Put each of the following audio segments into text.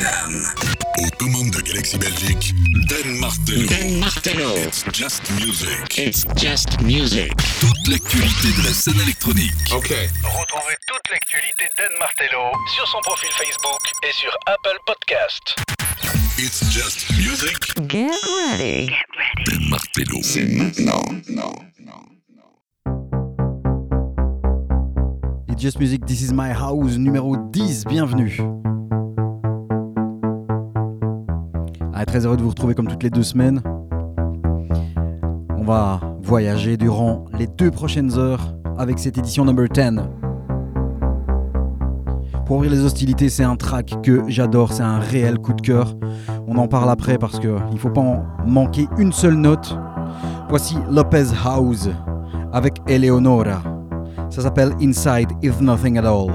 Welcome. Aux commandes de Galaxy Belgique, Den Martelo. Den Martelo. It's Just Muzik. It's Just Muzik. Toute l'actualité de la scène électronique. Ok. Retrouvez toute l'actualité Den Martelo sur son profil Facebook et sur Apple Podcast. It's Just Muzik. Get ready. Get ready. Den Martelo. C'est maintenant. It's Just Muzik, This Is My House, numéro 10, bienvenue. Très heureux de vous retrouver comme toutes les deux semaines. On va voyager durant les deux prochaines heures avec cette édition number 10. Pour ouvrir les hostilités, c'est un track que j'adore, c'est un réel coup de cœur. On en parle après parce qu'il ne faut pas en manquer une seule note. Voici Lopezhouse avec Eleonora. Ça s'appelle Inside If Nothing At All.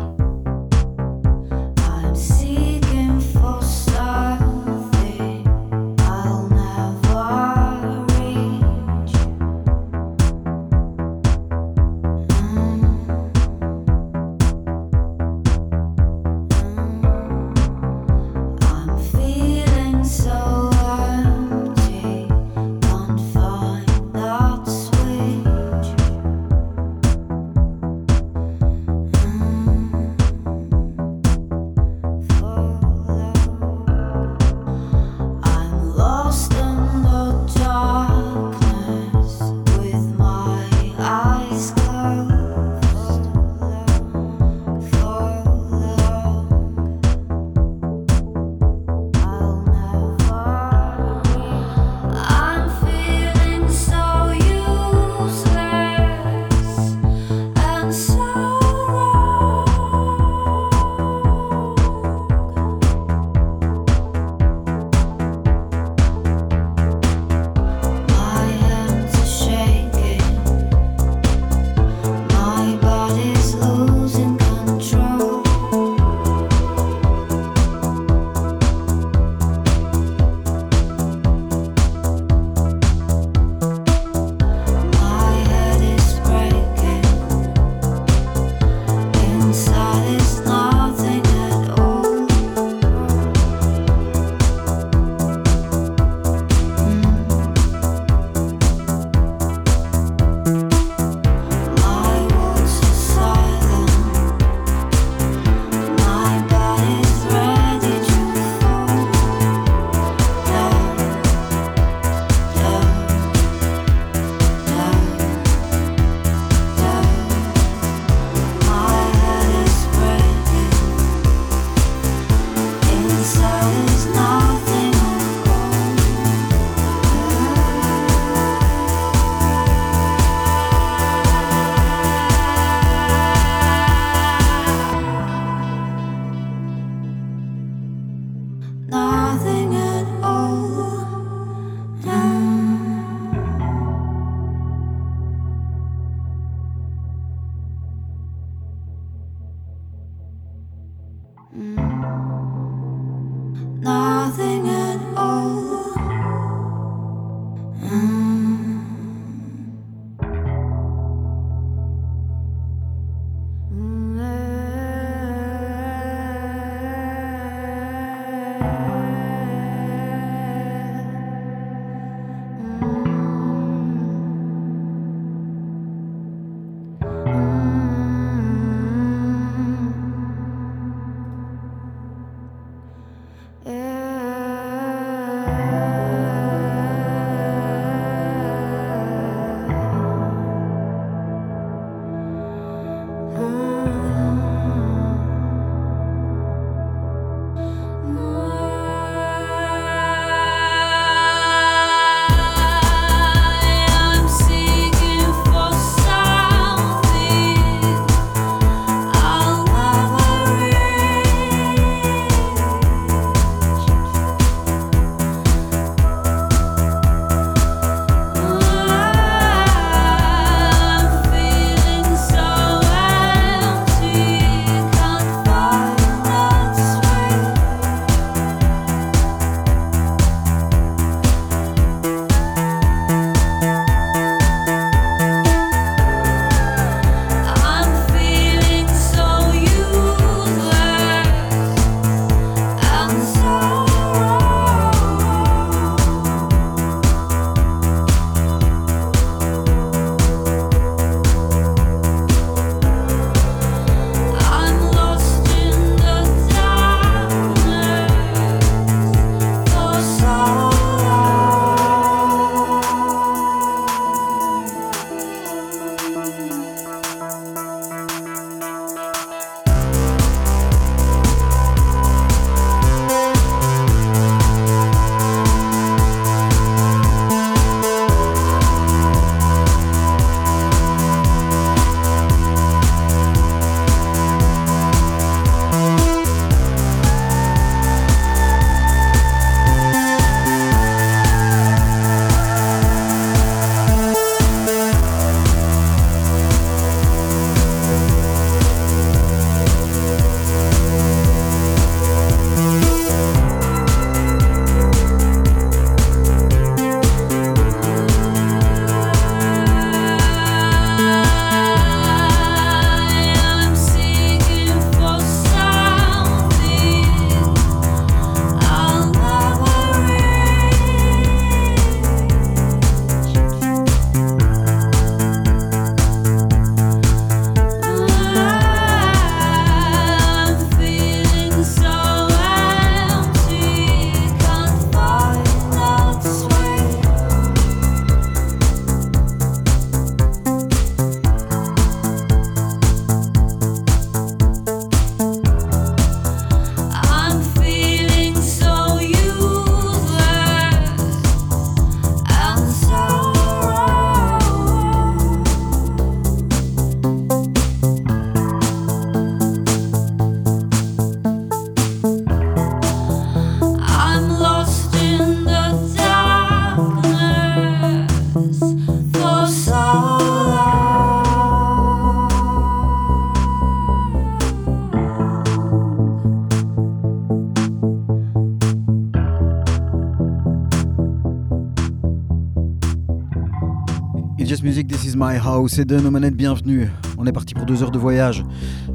Keinemusik, This Is My House et Den Martelo, bienvenue. On est parti pour 2 heures de voyage.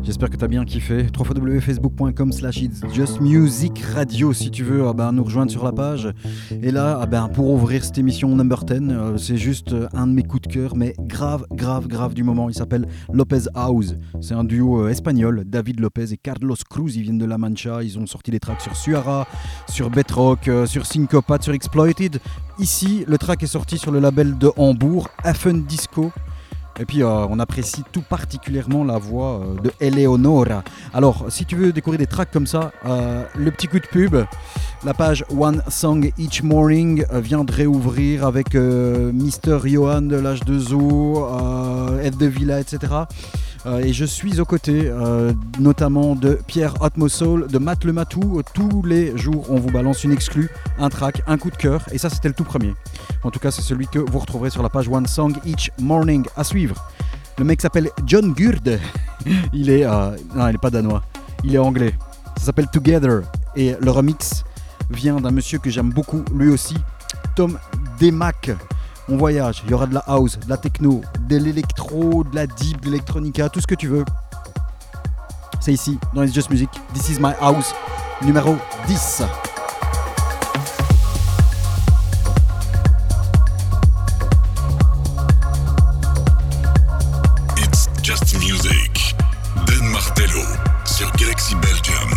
J'espère que t'as bien kiffé. www.facebook.com/It's Just Muzik Radio si tu veux nous rejoindre sur la page. Et là, pour ouvrir cette émission number 10, c'est juste un de mes coups de cœur, mais grave du moment. Il s'appelle Lopezhouse. C'est un duo espagnol, David Lopez et Carlos Cruz. Ils viennent de La Mancha. Ils ont sorti des tracks sur Suara, sur Betrock, sur Syncopate, sur Exploited. Ici, le track est sorti sur le label de Hambourg, Affen Disco. Et puis on apprécie tout particulièrement la voix de Eleonora. Alors si tu veux découvrir des tracks comme ça, le petit coup de pub, la page One Song Each Morning vient de réouvrir avec Mister Johan de l'H2O, Ed de Villa, etc. Et je suis aux côtés notamment de Pierre Hautmussel, de Mat Le Matou. Tous les jours on vous balance une exclue, un track, un coup de cœur, et ça c'était le tout premier. En tout cas c'est celui que vous retrouverez sur la page One Song Each Morning. À suivre, le mec s'appelle John Gurd. Non, il est pas danois, il est anglais. Ça s'appelle Together et le remix vient d'un monsieur que j'aime beaucoup lui aussi, Tom Demac. On voyage, il y aura de la house, de la techno, de l'électro, de la deep, de l'électronica, tout ce que tu veux. C'est ici, dans It's Just Muzik. This Is My House, numéro 10. It's Just Muzik, Den Martelo, sur Galaxy Belgium.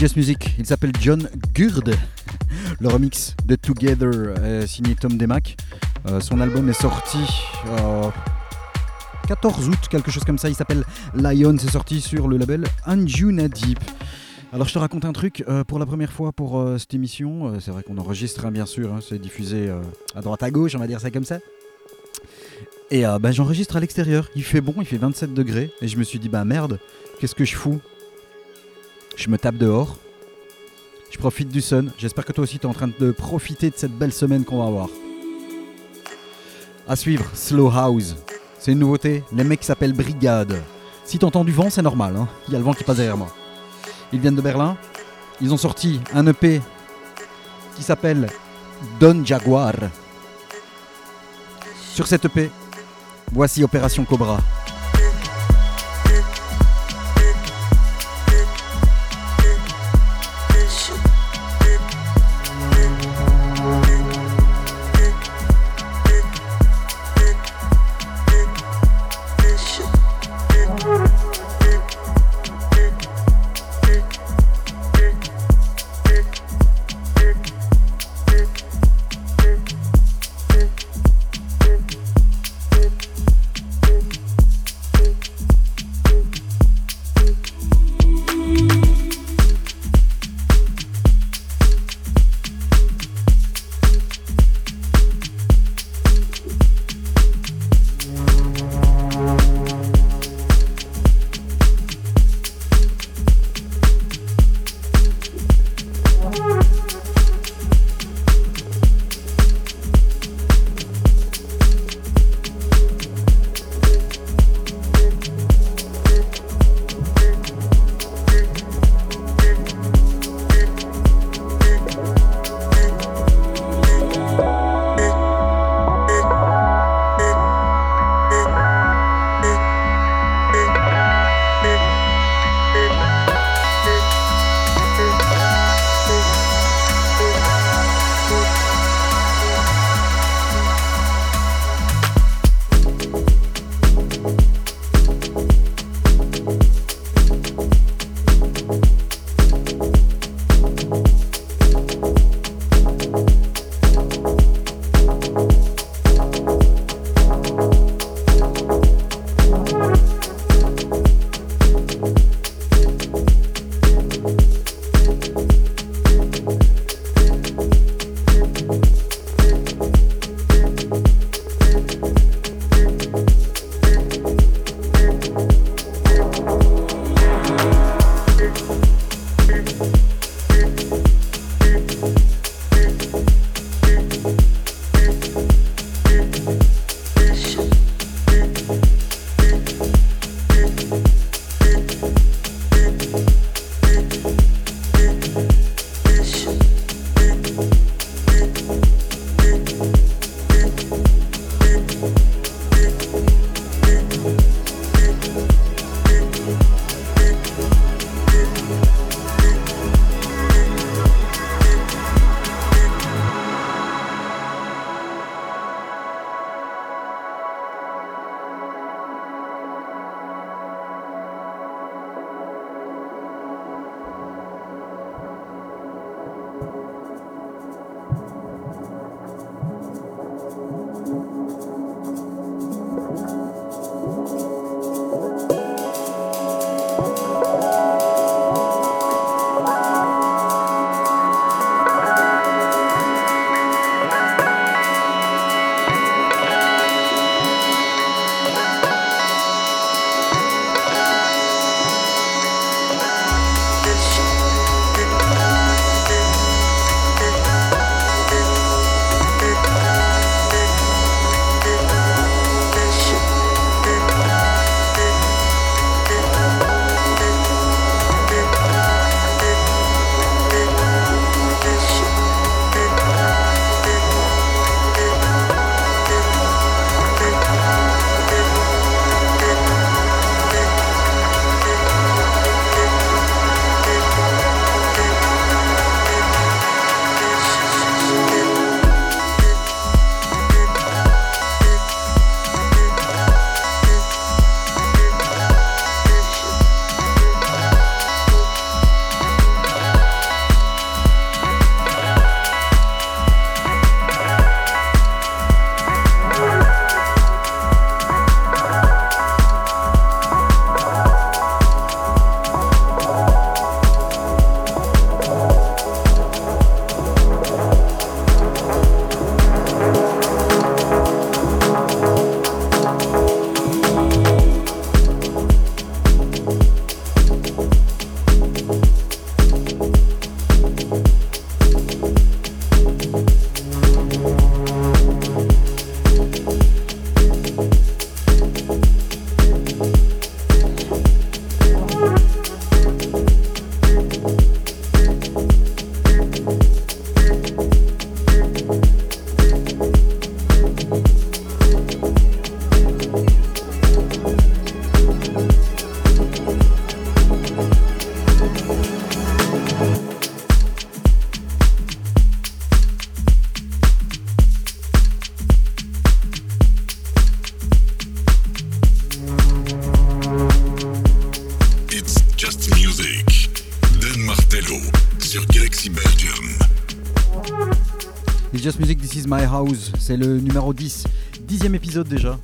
It's Just Muzik. Il s'appelle John Gurd. Le remix de Together est signé Tom Demac. Son album est sorti 14 août, quelque chose comme ça. Il s'appelle Lion. C'est sorti sur le label Anjuna Deep. Alors je te raconte un truc, pour la première fois pour cette émission, c'est vrai qu'on enregistre hein, bien sûr, hein, c'est diffusé à droite à gauche, on va dire ça comme ça. Et j'enregistre à l'extérieur, il fait bon, il fait 27 degrés, et je me suis dit bah merde, qu'est-ce que je fous ? Je me tape dehors, je profite du sun, j'espère que toi aussi t'es en train de profiter de cette belle semaine qu'on va avoir. À suivre, Slow House, c'est une nouveauté, les mecs s'appellent Brigade. Si t'entends du vent, c'est normal, hein. Il y a le vent qui passe derrière moi. Ils viennent de Berlin, ils ont sorti un EP qui s'appelle Don Jaguar. Sur cet EP, voici Opération Cobra. Just Muzik, This Is My House, c'est le numéro 10, 10e épisode déjà.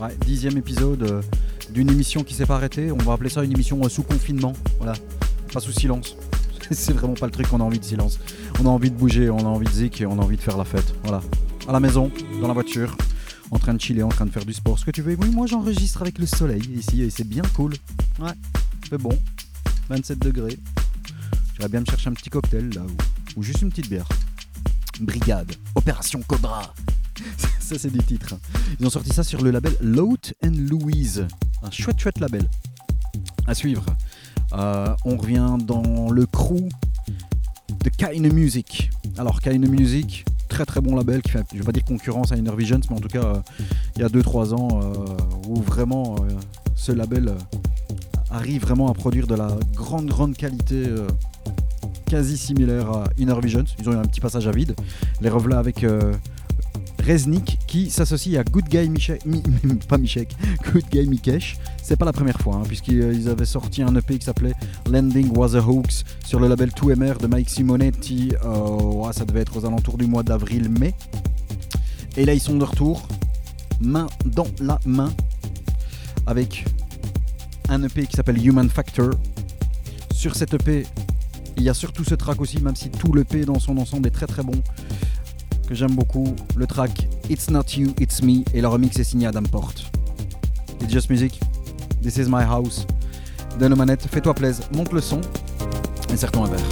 Ouais, 10e épisode d'une émission qui s'est pas arrêtée, on va appeler ça une émission sous confinement, voilà, pas sous silence. C'est vraiment pas le truc qu'on a envie de silence. On a envie de bouger, on a envie de zik et on a envie de faire la fête, voilà. À la maison, dans la voiture, en train de chiller, en train de faire du sport, ce que tu veux. Oui, moi j'enregistre avec le soleil ici et c'est bien cool. Ouais, c'est bon, 27 degrés. J'irais bien me chercher un petit cocktail là ou juste une petite bière. Brigade, Opération Cobra. Ça c'est des titres. Ils ont sorti ça sur le label Lout & Louise. Un chouette label. À suivre. On revient dans le crew de Keinemusik. Alors Keinemusik, très bon label qui fait, je vais pas dire concurrence à Innervisions, mais en tout cas il y a 2-3 ans où vraiment ce label arrive vraiment à produire de la grande qualité, quasi similaire à Innervisions. Ils ont eu un petit passage à vide, les revoilà avec Reznik qui s'associe à Good Guy Mikesh, Good Guy Mikesh. C'est pas la première fois hein, puisqu'ils avaient sorti un EP qui s'appelait Landing Was a Hoax sur le label 2MR de Mike Simonetti, ça devait être aux alentours du mois d'avril-mai. Et là ils sont de retour, main dans la main, avec un EP qui s'appelle Human Factor. Sur cet EP, il y a surtout ce track aussi, même si tout l'EP dans son ensemble est très bon, que j'aime beaucoup, le track It's Not You, It's Me, et le remix est signé Adam Port. It's Just Muzik, This Is My House. Donne aux manettes, fais-toi plaisir, monte le son et serre-toi un verre.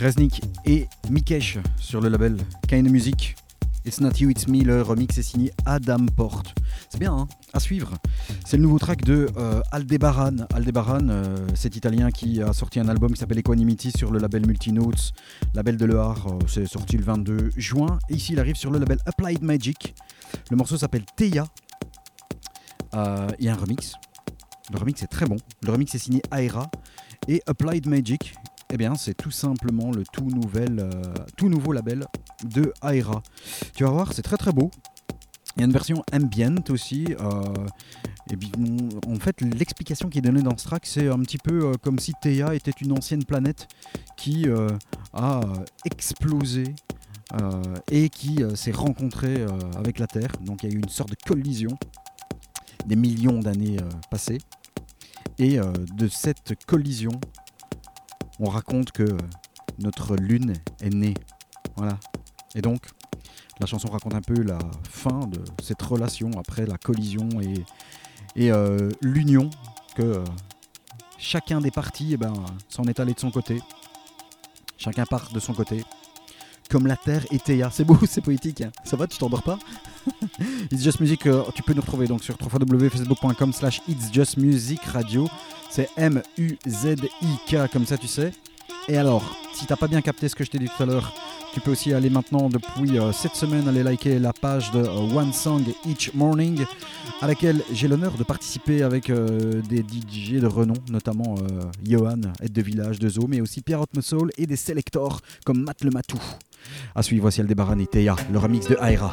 Resnick et Mikesh sur le label Keinemusik. It's Not You, It's Me, le remix est signé Adam Port. C'est bien, hein, à suivre. C'est le nouveau track de Aldebaran. Aldebaran, cet Italien qui a sorti un album qui s'appelle Equanimity sur le label Multinotes, label de l'EAR, c'est sorti le 22 juin. Et ici, il arrive sur le label Applied Magic. Le morceau s'appelle Theia. Il y a un remix. Le remix est très bon. Le remix est signé Aera et Applied Magic. Eh bien, c'est tout simplement le tout nouveau label de Aera. Tu vas voir, c'est très très beau. Il y a une version ambient aussi. Et bien, en fait, l'explication qui est donnée dans ce track, c'est un petit peu comme si Theia était une ancienne planète qui a explosé et qui s'est rencontrée avec la Terre. Donc, il y a eu une sorte de collision des millions d'années passées. Et de cette collision, on raconte que notre lune est née. Voilà. Et donc, la chanson raconte un peu la fin de cette relation après la collision et l'union que chacun des parties s'en est allé de son côté. Chacun part de son côté. Comme la Terre et Theia. C'est beau, c'est poétique. Hein. Ça va, tu t'endors pas? It's Just Muzik, tu peux nous retrouver donc sur www.facebook.com/It's Just Muzik Radio. C'est M-U-Z-I-K, comme ça tu sais. Et alors, si t'as pas bien capté ce que je t'ai dit tout à l'heure, tu peux aussi aller maintenant, depuis cette semaine, aller liker la page de One Song Each Morning, à laquelle j'ai l'honneur de participer avec des DJ de renom, notamment Johan, aide de village de Zoo, mais aussi Pierre Hautmussel et des selectors comme Mat Le Matou. À suivre, voici Aldebaran et Theia, le remix de Aera.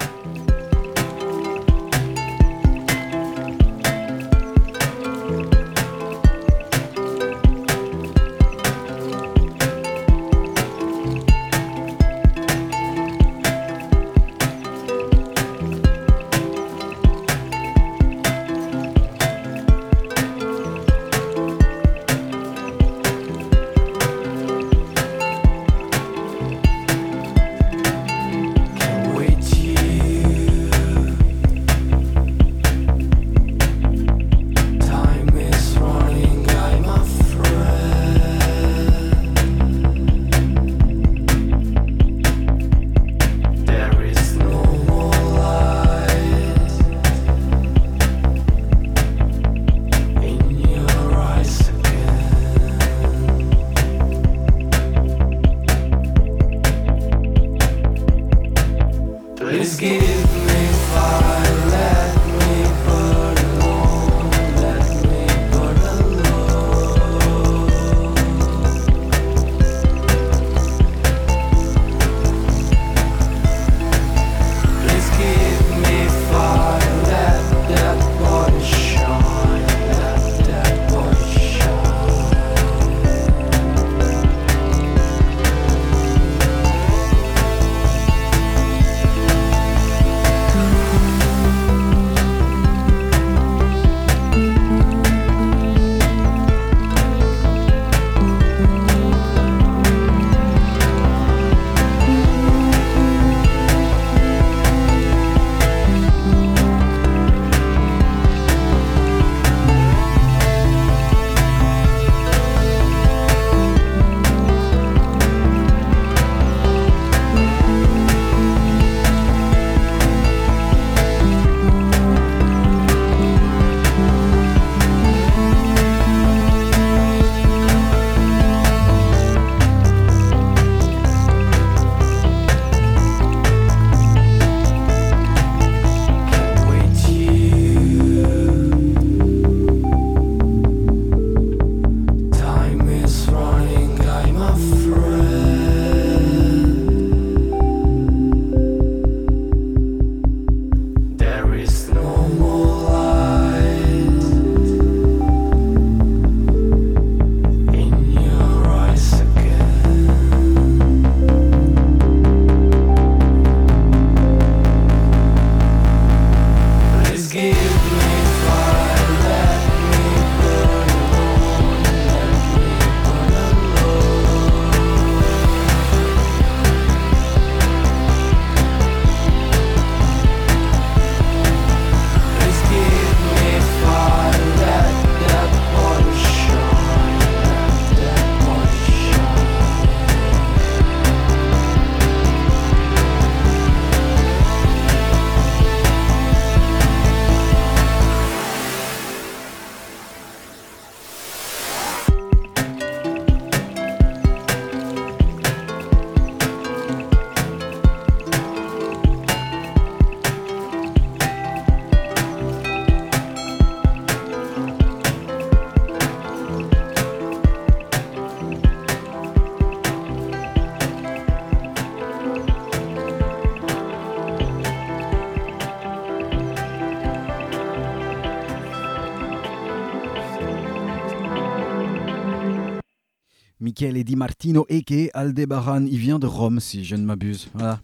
Michele Di Martino a.k.a. Aldebaran, il vient de Rome si je ne m'abuse, voilà.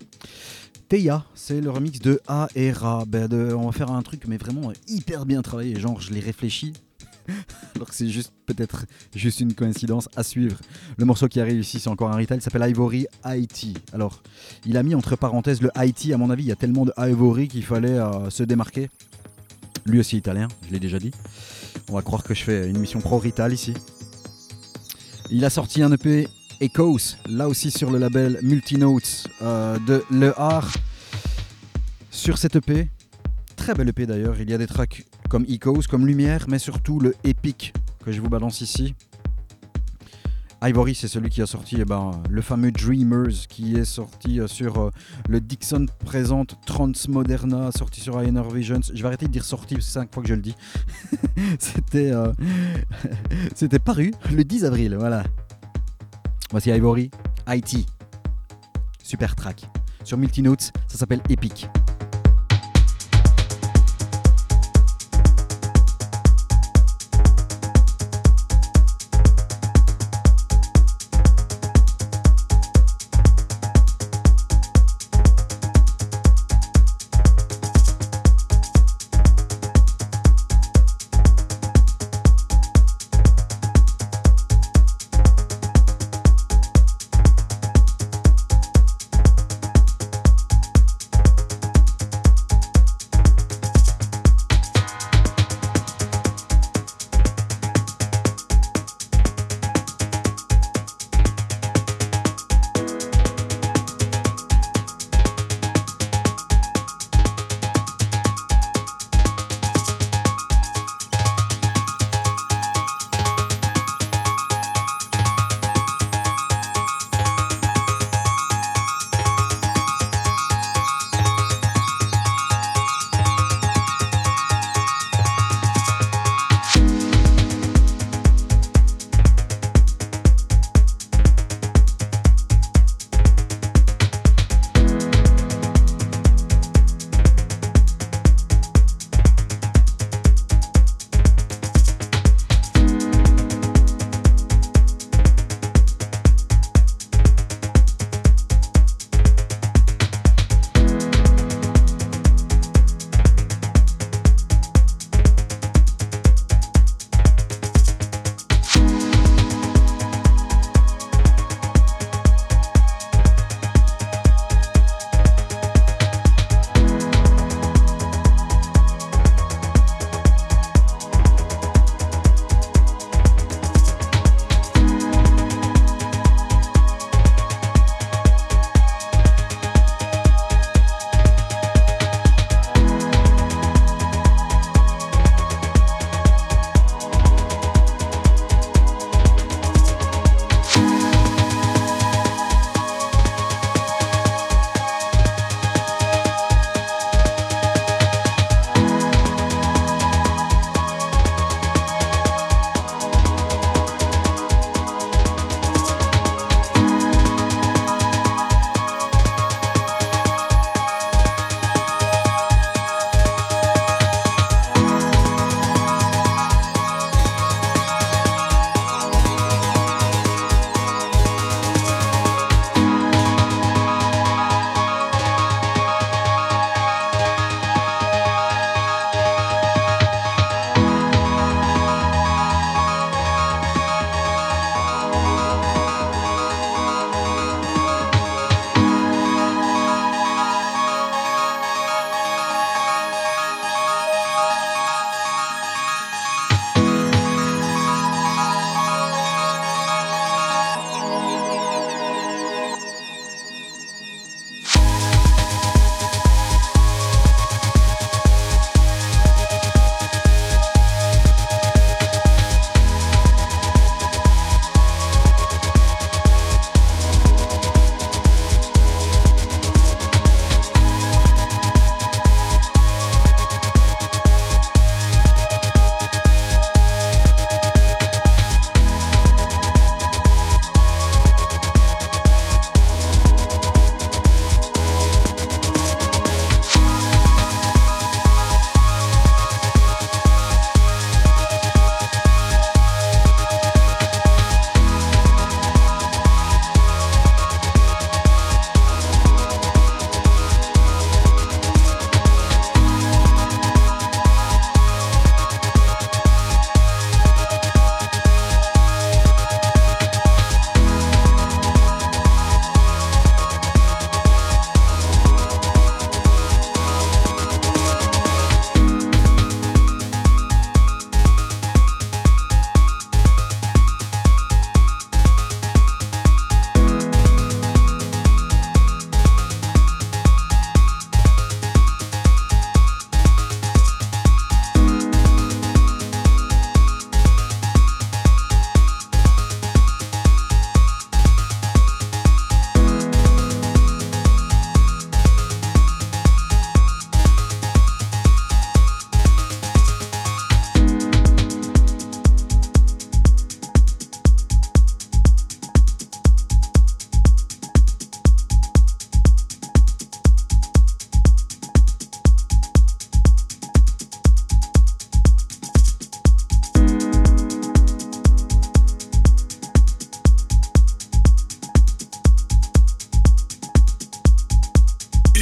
Theia, c'est le remix de Aera, on va faire un truc mais vraiment hyper bien travaillé, genre je l'ai réfléchi, alors que c'est juste peut-être juste une coïncidence à suivre. Le morceau qui arrive ici, c'est encore un retail, il s'appelle Ivory IT. Alors, il a mis entre parenthèses le IT, à mon avis, il y a tellement de Ivory qu'il fallait se démarquer. Lui aussi italien, je l'ai déjà dit. On va croire que je fais une émission pro-rital ici. Il a sorti un EP Echoes, là aussi sur le label Multinotes de Le Har. Sur cet EP, très bel EP d'ailleurs, il y a des tracks comme Echoes, comme Lumière, mais surtout le Epic que je vous balance ici. Ivory, c'est celui qui a sorti le fameux Dreamers, qui est sorti sur le Dixon Présente Transmoderna, sorti sur Innervisions. Je vais arrêter de dire sorti, parce que c'est 5 fois que je le dis. C'était paru le 10 avril, voilà. Voici Ivory IT, super track. Sur Multinotes, ça s'appelle Epic.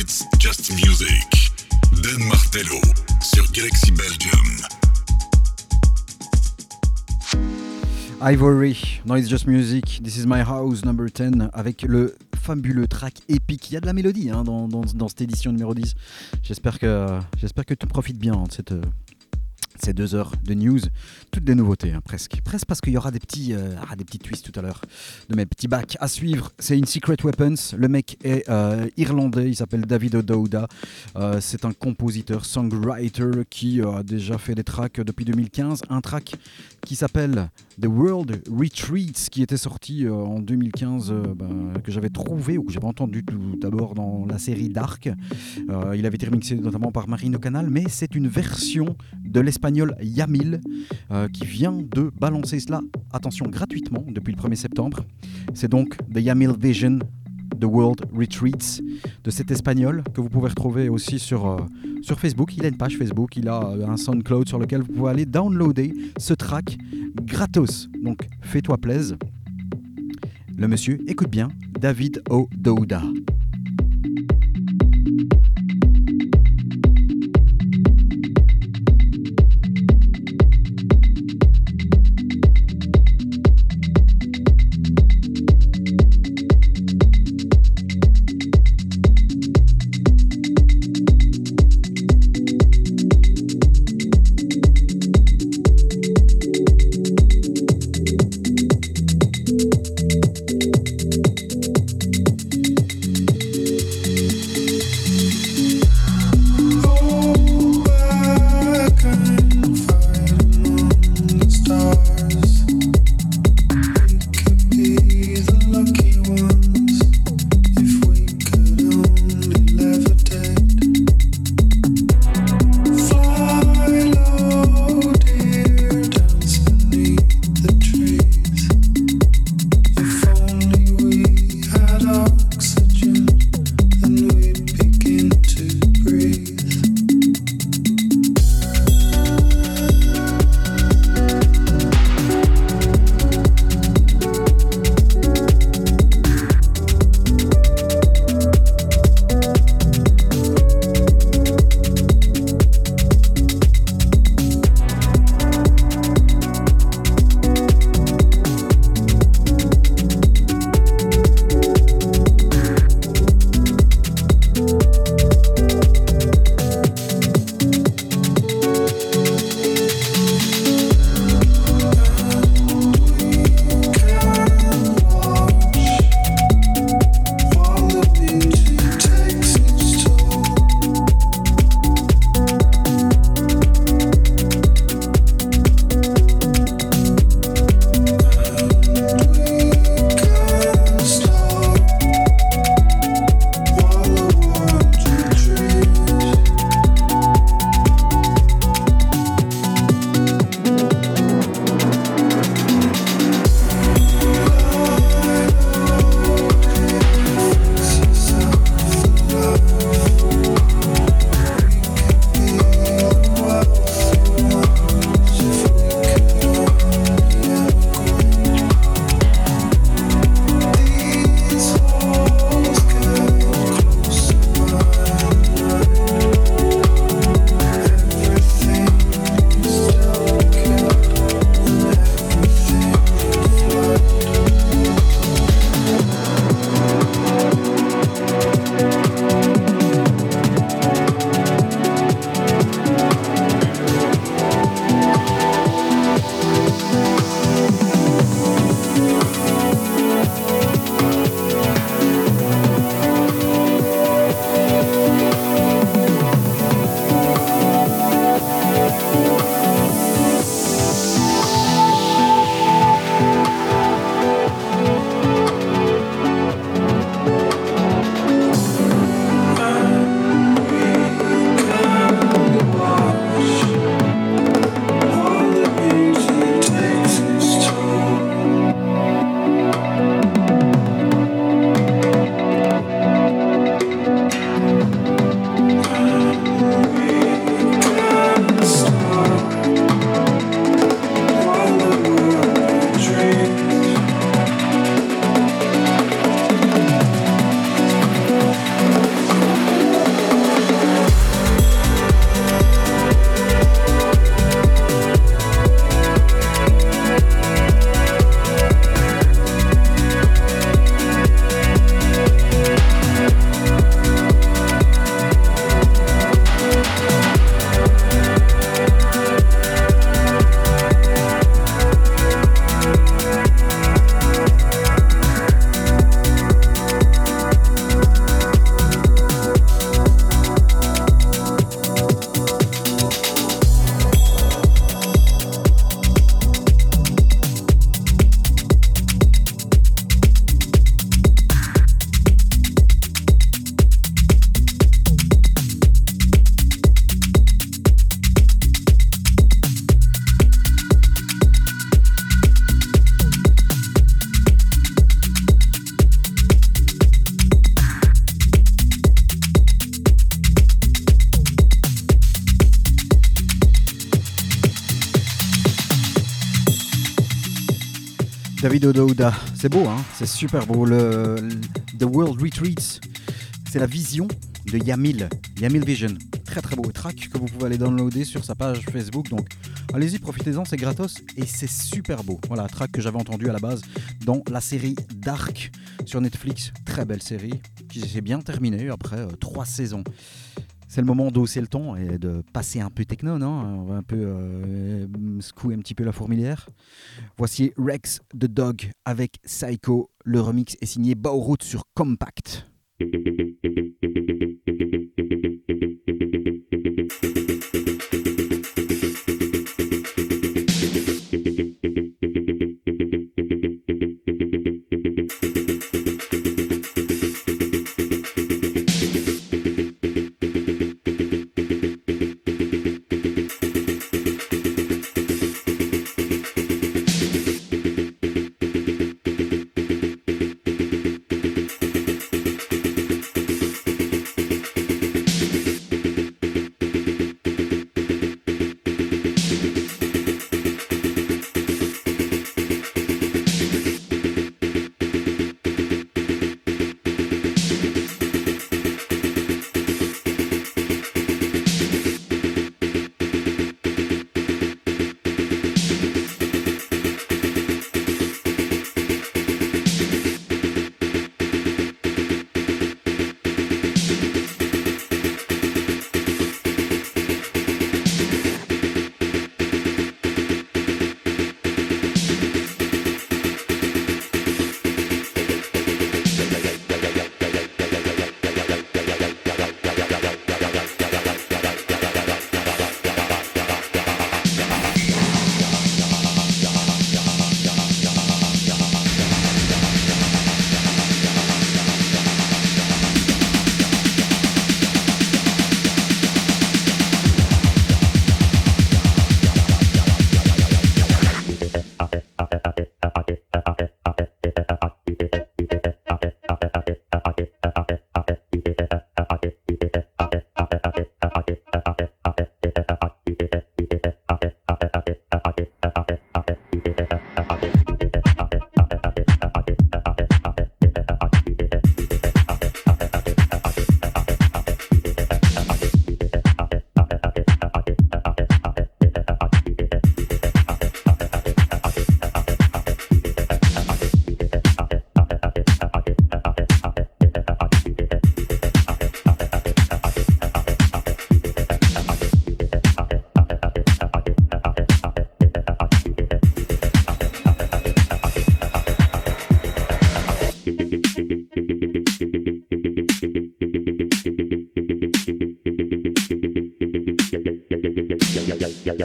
It's Just Muzik, Den Martelo sur Galaxy Belgium. Ivory, no, It's Just Muzik, This Is My House, number 10, avec le fabuleux track Epic. Il y a de la mélodie hein, dans cette édition numéro 10. J'espère que tu profites bien de cette... Ces 2 heures de news, toutes des nouveautés, hein, presque parce qu'il y aura des petits twists tout à l'heure de mes petits bacs à suivre. C'est une Secret Weapons, le mec est irlandais, il s'appelle David O'Dowda, c'est un compositeur, songwriter qui a déjà fait des tracks depuis 2015, un track qui s'appelle The World Retreats, qui était sorti en 2015, que j'avais trouvé ou que j'avais entendu tout d'abord dans la série Dark. Il avait été remixé notamment par Marine Canal, mais c'est une version de l'espagnol Yamil qui vient de balancer cela, attention, gratuitement depuis le 1er septembre. C'est donc The Yamil Vision, The World Retreats, de cet espagnol que vous pouvez retrouver aussi sur Facebook. Il a une page Facebook, il a un SoundCloud sur lequel vous pouvez aller downloader ce track gratos. Donc fais-toi plaisir. Le monsieur, écoute bien, David O'Dowda. David O'Dowda, c'est beau, hein, c'est super beau. The World Retreats, c'est la vision de Yamil Vision. Très très beau track que vous pouvez aller downloader sur sa page Facebook. Donc allez-y, profitez-en, c'est gratos et c'est super beau. Voilà, track que j'avais entendu à la base dans la série Dark sur Netflix. Très belle série qui s'est bien terminée après 3 saisons. C'est le moment d'hausser le ton et de passer un peu techno, non ? On va un peu secouer un petit peu la fourmilière. Voici Rex The Dog avec Psycho. Le remix est signé Baurut sur Compact.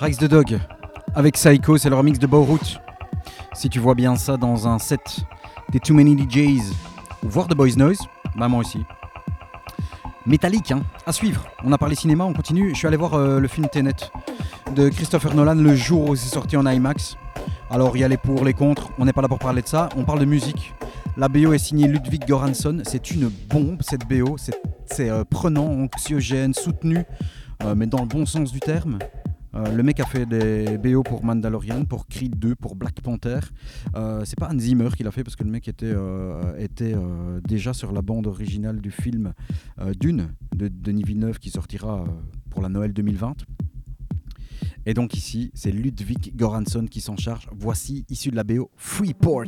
Rex The Dog avec Psycho, c'est le remix de Bowroot. Si tu vois bien ça dans un set des Too Many DJs, voire de Boys Noise, maman aussi. Métallique, hein, à suivre. On a parlé cinéma, on continue. Je suis allé voir le film Tenet de Christopher Nolan le jour où c'est sorti en IMAX. Alors il y a les pour, les contre, on n'est pas là pour parler de ça, on parle de musique. La BO est signée Ludwig Göransson, c'est une bombe cette BO, c'est prenant, anxiogène, soutenu, mais dans le bon sens du terme. Le mec a fait des BO pour Mandalorian, pour Creed 2, pour Black Panther. C'est pas Hans Zimmer qui l'a fait parce que le mec était déjà sur la bande originale du film Dune de Denis Villeneuve qui sortira pour la Noël 2020. Et donc ici, c'est Ludwig Göransson qui s'en charge. Voici, issu de la BO, Freeport.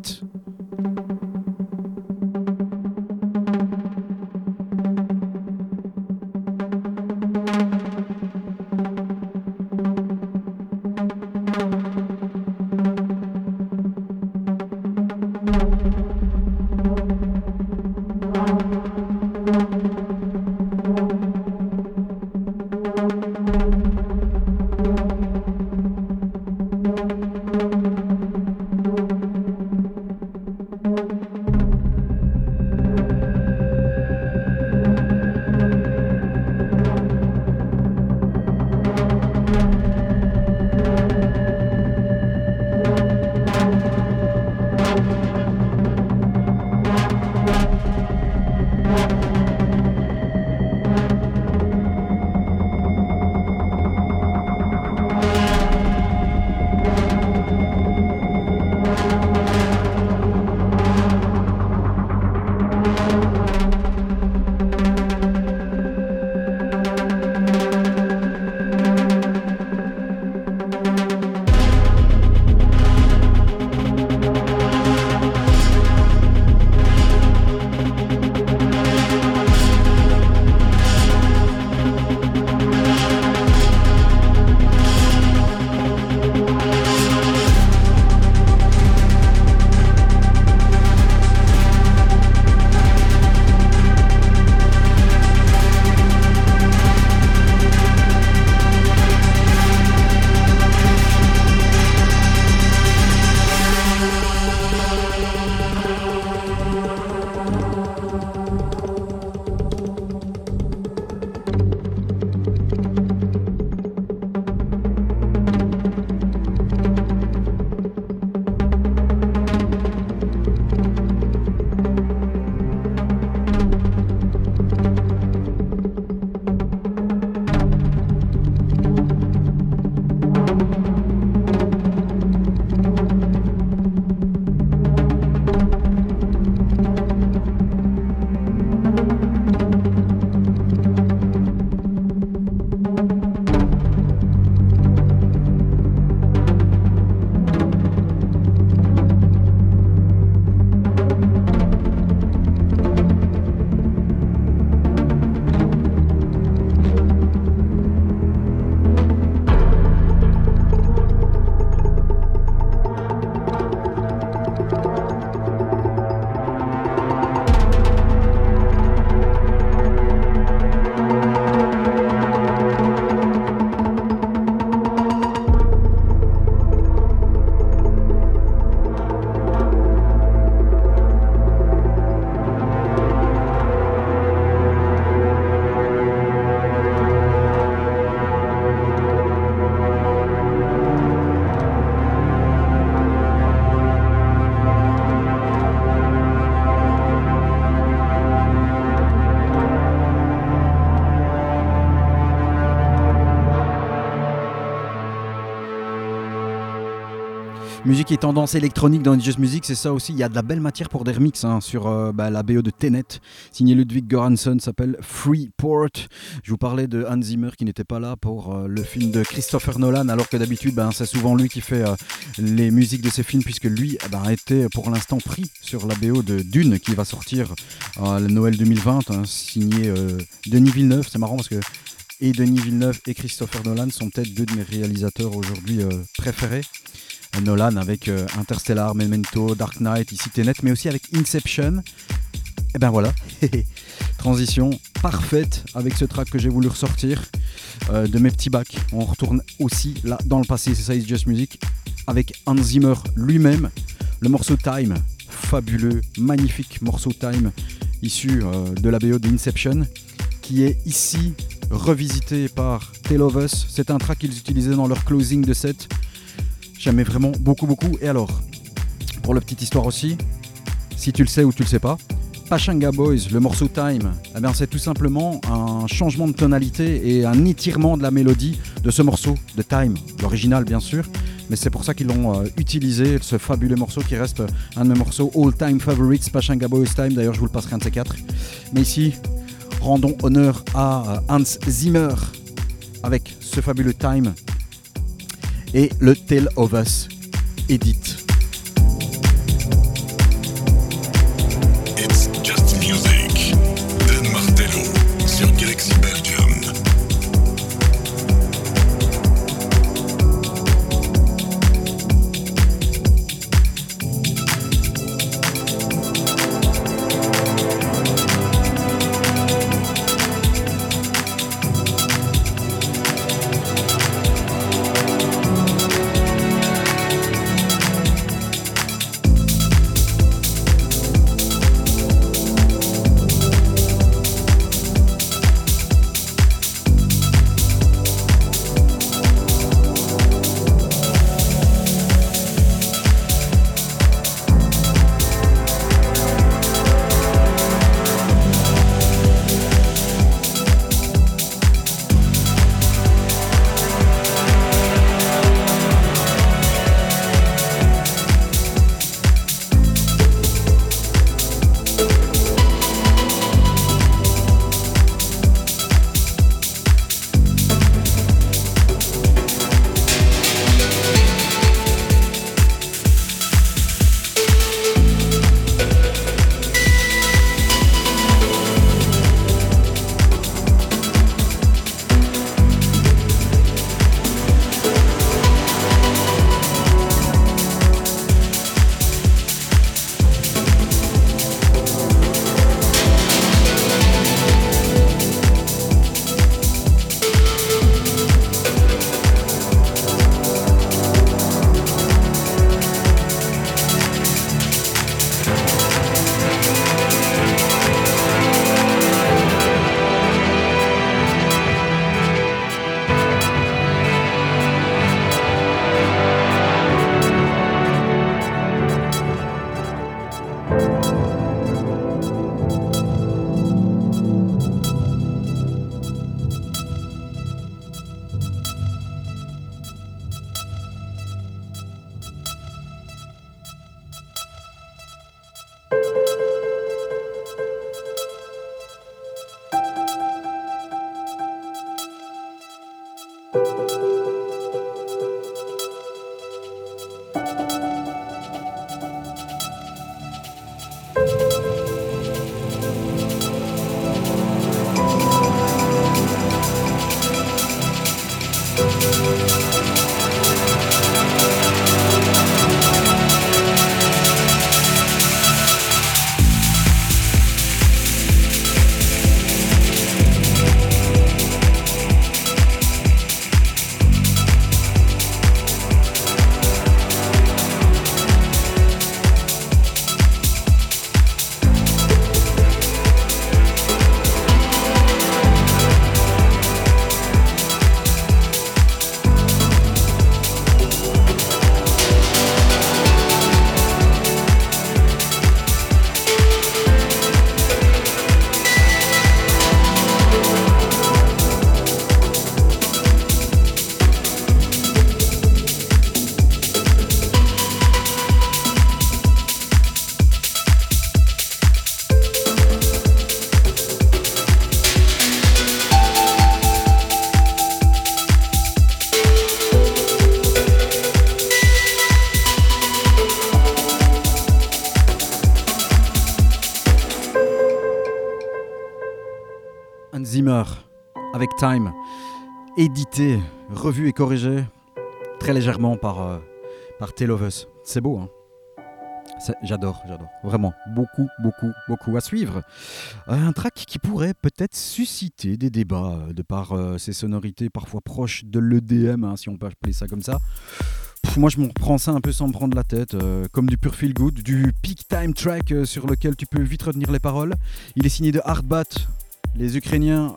Musique et tendance électronique dans It's Just Muzik, c'est ça aussi. Il y a de la belle matière pour des remixes hein, sur la BO de Tenet, signé Ludwig Göransson, s'appelle Freeport. Je vous parlais de Hans Zimmer qui n'était pas là pour le film de Christopher Nolan, alors que d'habitude c'est souvent lui qui fait les musiques de ses films, puisque lui était pour l'instant pris sur la BO de Dune qui va sortir le Noël 2020, hein, signé Denis Villeneuve. C'est marrant parce que et Denis Villeneuve et Christopher Nolan sont peut-être deux de mes réalisateurs aujourd'hui préférés. Nolan avec Interstellar, Memento, Dark Knight, ici Tenet, mais aussi avec Inception. Et ben voilà, transition parfaite avec ce track que j'ai voulu ressortir de mes petits bacs. On retourne aussi là dans le passé, c'est ça It's Just Muzik, avec Hans Zimmer lui-même. Le morceau Time, fabuleux, magnifique morceau Time, issu de la BO d'Inception, qui est ici revisité par Tale of Us. C'est un track qu'ils utilisaient dans leur closing de set. J'aimais vraiment beaucoup. Et alors, pour la petite histoire aussi, si tu le sais ou tu le sais pas, Pachanga Boys, le morceau Time, eh bien c'est tout simplement un changement de tonalité et un étirement de la mélodie de ce morceau de Time, l'original bien sûr, mais c'est pour ça qu'ils l'ont utilisé, ce fabuleux morceau qui reste un de mes morceaux all-time favorites, Pachanga Boys Time, d'ailleurs je vous le passerai un de ces quatre. Mais ici, rendons honneur à Hans Zimmer avec ce fabuleux Time et le Tale of Us Edit. avec Time, édité, revu et corrigé très légèrement par Tale of Us. C'est beau, hein. J'adore, vraiment, beaucoup à suivre. Un track qui pourrait peut-être susciter des débats de par ses sonorités parfois proches de l'EDM, hein, si on peut appeler ça comme ça. Moi je m'en prends ça un peu sans me prendre la tête, comme du pur feel good, du peak time track sur lequel tu peux vite retenir les paroles. Il est signé de Hardbat, les Ukrainiens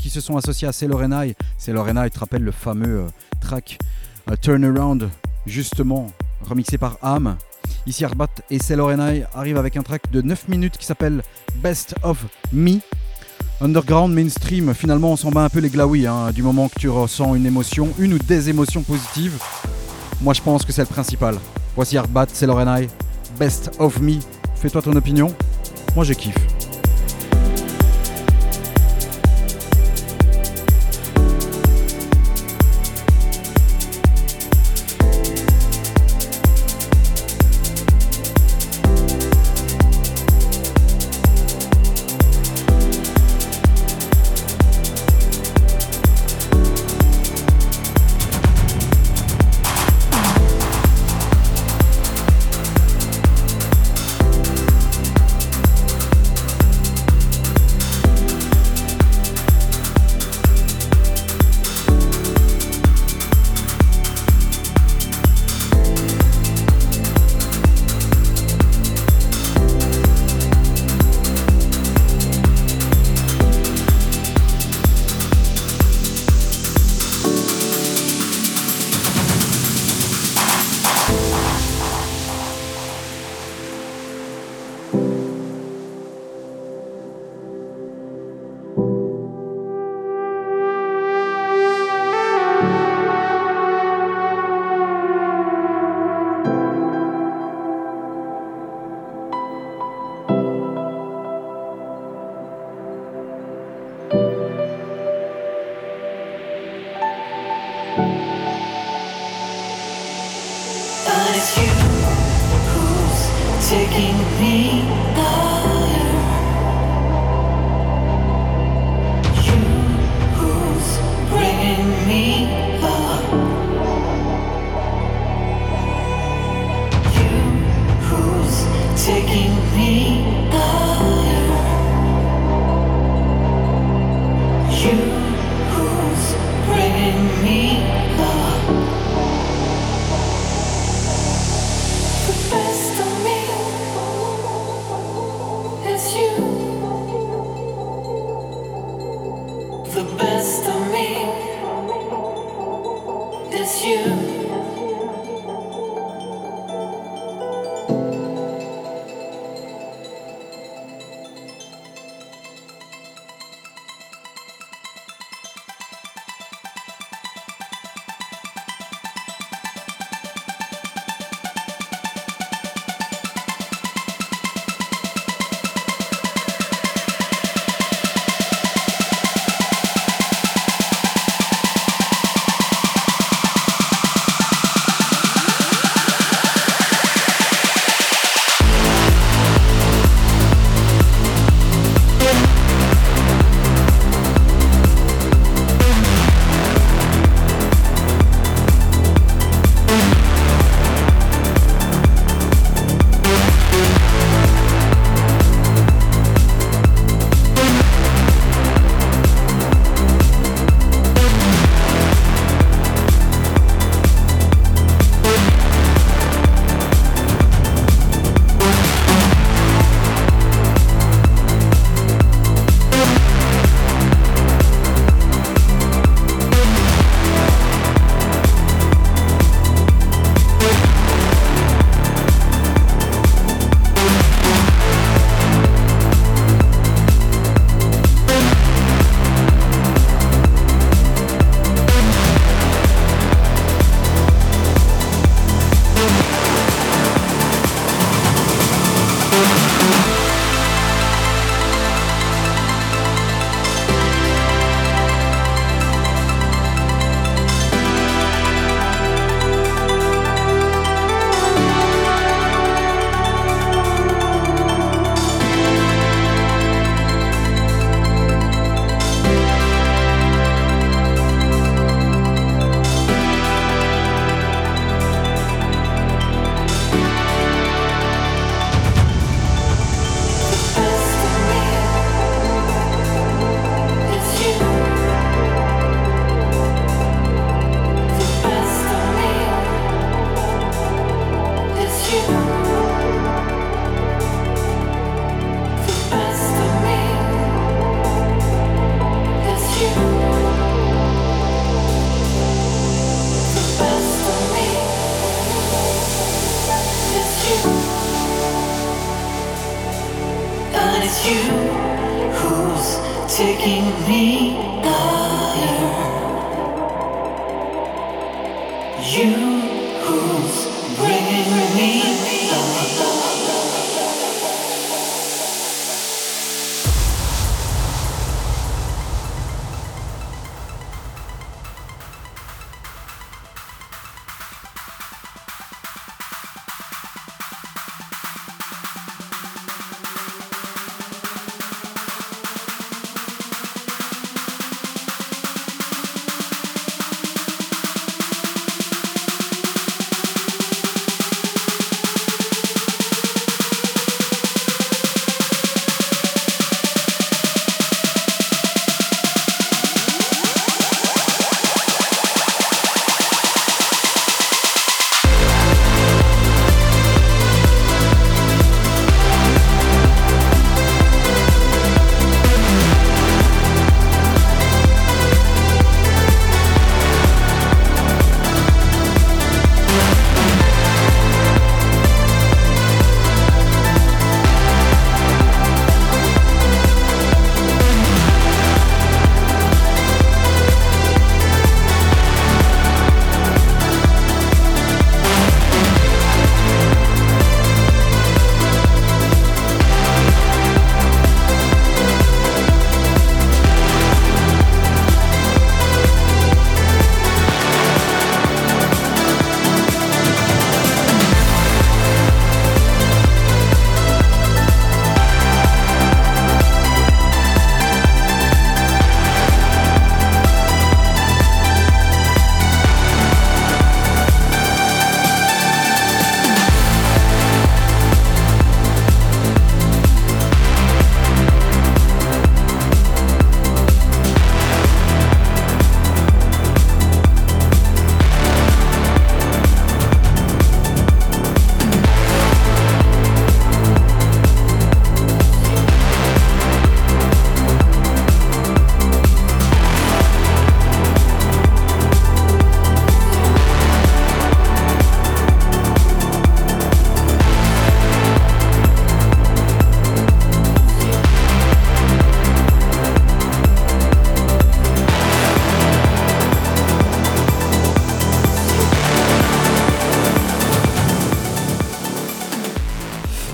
qui se sont associés à Sailor and I. Sailor and I, tu te rappelles le fameux track Turnaround, justement remixé par Ham. Ici Hardbat et Sailor and I arrivent avec un track de 9 minutes qui s'appelle Best of Me. Underground, mainstream, finalement on s'en bat un peu les glaouis, hein, du moment que tu ressens une émotion, une ou des émotions positives. Moi je pense que c'est le principal. Voici Hardbat, Sailor and I, Best of Me. Fais-toi ton opinion, moi je kiffe.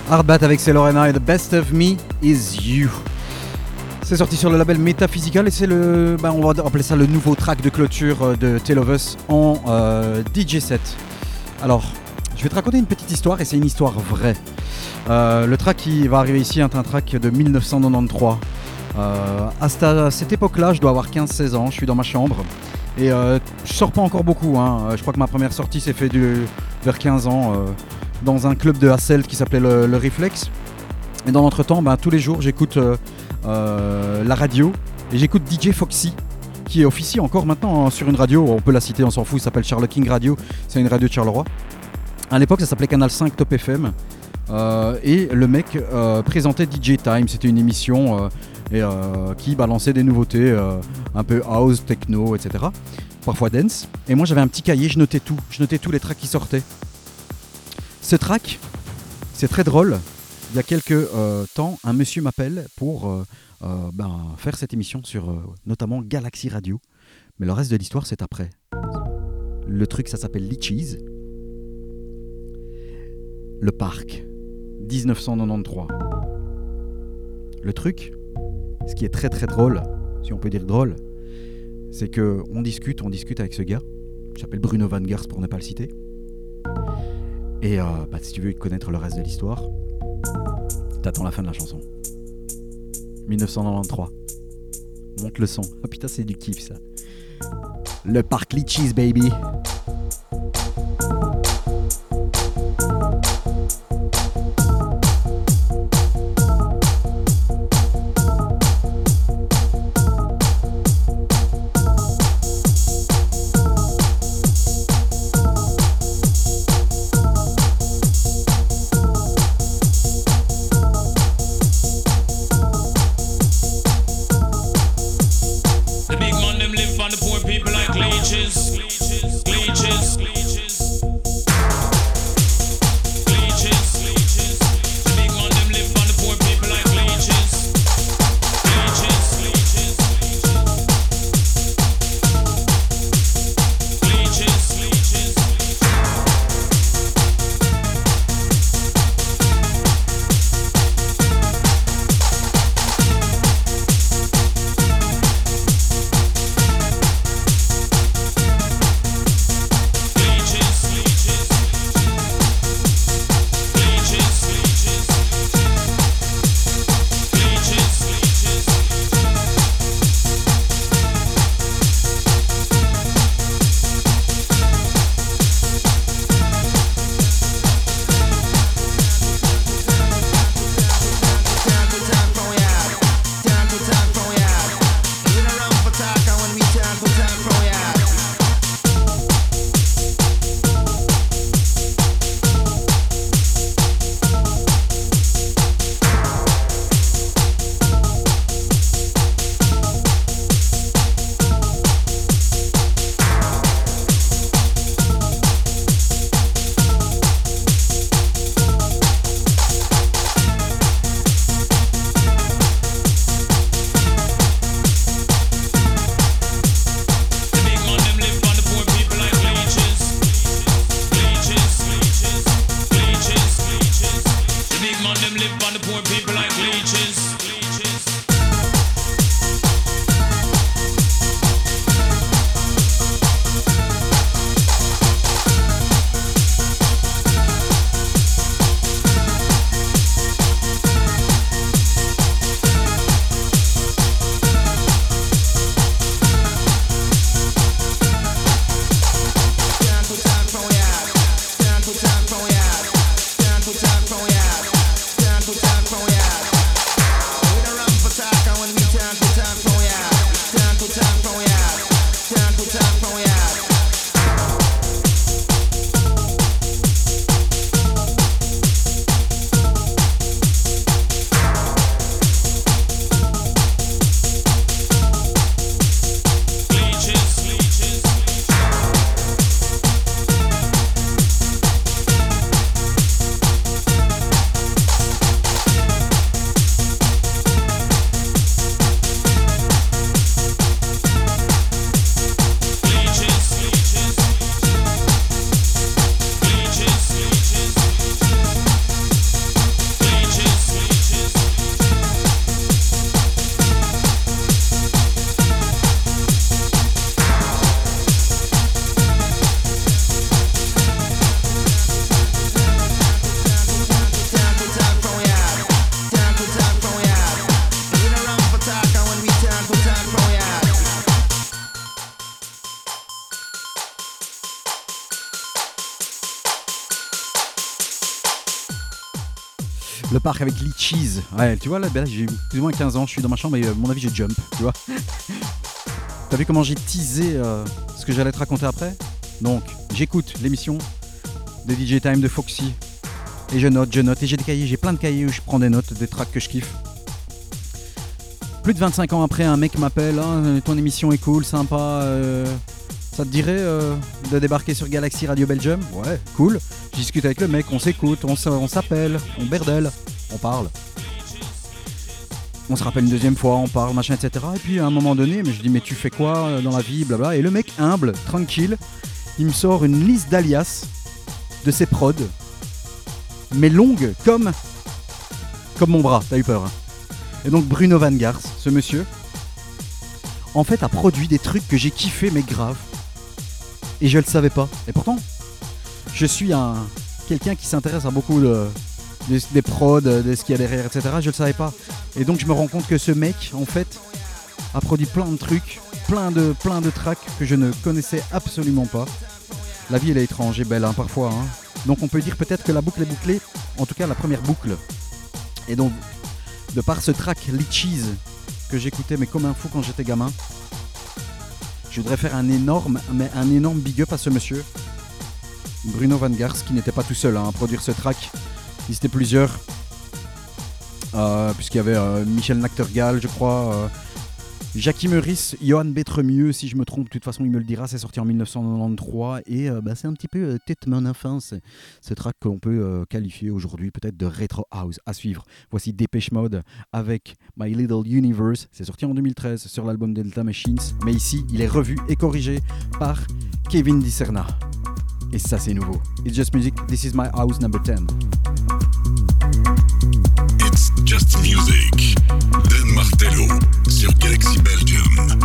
Hardbat avec C'est Lorena et The Best of Me Is You. C'est sorti sur le label Metaphysical et c'est le, on va appeler ça le nouveau track de clôture de Tale of Us en DJ set. Alors, je vais te raconter une petite histoire et c'est une histoire vraie. Le track qui va arriver ici est un track de 1993. À cette époque-là, je dois avoir 15-16 ans, je suis dans ma chambre et je sors pas encore beaucoup. Je crois que ma première sortie s'est faite vers 15 ans. Dans un club de Hasselt qui s'appelait le Reflex. Et dans l'entretemps, tous les jours, j'écoute la radio et j'écoute DJ Foxy qui est officie encore maintenant sur une radio, on peut la citer, on s'en fout, ça s'appelle Charles King Radio, c'est une radio de Charleroi. À l'époque, ça s'appelait Canal 5 Top FM et le mec présentait DJ Time, c'était une émission qui balançait des nouveautés un peu house, techno, etc. Parfois dance. Et moi, j'avais un petit cahier, je notais tous les tracks qui sortaient. Ce track, c'est très drôle. Il y a quelques temps, un monsieur m'appelle pour faire cette émission sur notamment Galaxy Radio. Mais le reste de l'histoire, c'est après. Le truc, ça s'appelle Litchis. Le parc, 1993. Le truc, ce qui est très très drôle, si on peut dire drôle, c'est qu'on discute avec ce gars. Il s'appelle Bruno Van Gars pour ne pas le citer. Et si tu veux connaître le reste de l'histoire, t'attends la fin de la chanson. 1993. Monte le son. Oh putain, c'est du kiff ça. Le parc Litchis, baby. Leeches, more people like leeches. Le parc avec Litchis. Ouais, tu vois, là, ben là j'ai plus ou moins 15 ans, je suis dans ma chambre et à mon avis, j'ai jump, tu vois. T'as vu comment j'ai teasé ce que j'allais te raconter après ? Donc, j'écoute l'émission de DJ Time de Foxy et je note et j'ai des cahiers, j'ai plein de cahiers où je prends des notes, des tracks que je kiffe. Plus de 25 ans après, un mec m'appelle, ah, ton émission est cool, sympa, ça te dirait de débarquer sur Galaxy Radio Belgium ? Ouais, cool. Je discute avec le mec, on s'écoute, on s'appelle, on berdelle, on parle. On se rappelle une deuxième fois, on parle, machin, etc. Et puis à un moment donné, je dis mais tu fais quoi dans la vie, blabla. Et le mec humble, tranquille, il me sort une liste d'alias de ses prods, mais longue comme mon bras, t'as eu peur. Hein. Et donc Bruno Van Gars, ce monsieur, en fait a produit des trucs que j'ai kiffé mais grave. Et je le savais pas. Et pourtant. Je suis quelqu'un qui s'intéresse à beaucoup des prods, de ce qu'il y a derrière, etc. Je ne le savais pas. Et donc je me rends compte que ce mec, en fait, a produit plein de trucs, plein de tracks que je ne connaissais absolument pas. La vie, elle est étrange et belle, hein, parfois. Hein. Donc on peut dire peut-être que la boucle est bouclée, en tout cas la première boucle. Et donc, de par ce track Litchis, que j'écoutais mais comme un fou quand j'étais gamin, je voudrais faire un énorme big up à ce monsieur. Bruno Van Gars, qui n'était pas tout seul à produire ce track, ils étaient plusieurs, puisqu'il y avait Michel Nachtergaal, je crois, Jackie Meurice, Johan Bétremieux, si je me trompe, de toute façon il me le dira, c'est sorti en 1993, et c'est un petit peu tête mon enfance, ce track qu'on peut qualifier aujourd'hui peut-être de Retro House. À suivre, voici Depeche Mode avec My Little Universe, c'est sorti en 2013 sur l'album Delta Machines, mais ici il est revu et corrigé par Kevin Di Serna. Et ça, c'est nouveau. It's Just Music, this is my house number 10. It's Just Music, Den Martelo, sur Galaxy Belgium.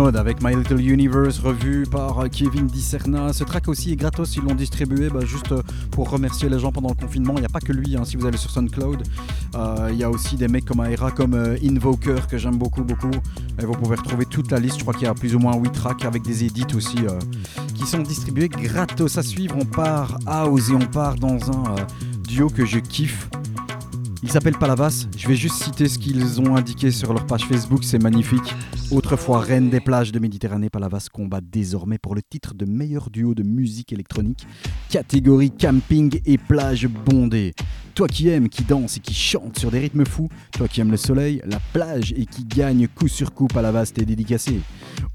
Mode avec My Little Universe, revu par Kevin Dicerna. Ce track aussi est gratos, ils l'ont distribué juste pour remercier les gens pendant le confinement. Il n'y a pas que lui, si vous allez sur SoundCloud. Il y a aussi des mecs comme Aera, comme Invoker, que j'aime beaucoup. Et vous pouvez retrouver toute la liste, je crois qu'il y a plus ou moins 8 tracks avec des edits aussi qui sont distribués gratos. À suivre, on part House et on part dans un duo que je kiffe. Ils s'appellent Palavas, je vais juste citer ce qu'ils ont indiqué sur leur page Facebook, c'est magnifique. Autrefois reine des plages de Méditerranée, Palavas combat désormais pour le titre de meilleur duo de musique électronique, catégorie camping et plage bondée. Toi qui aimes, qui danse et qui chante sur des rythmes fous, toi qui aimes le soleil, la plage et qui gagne coup sur coup, Palavas t'est dédicacé.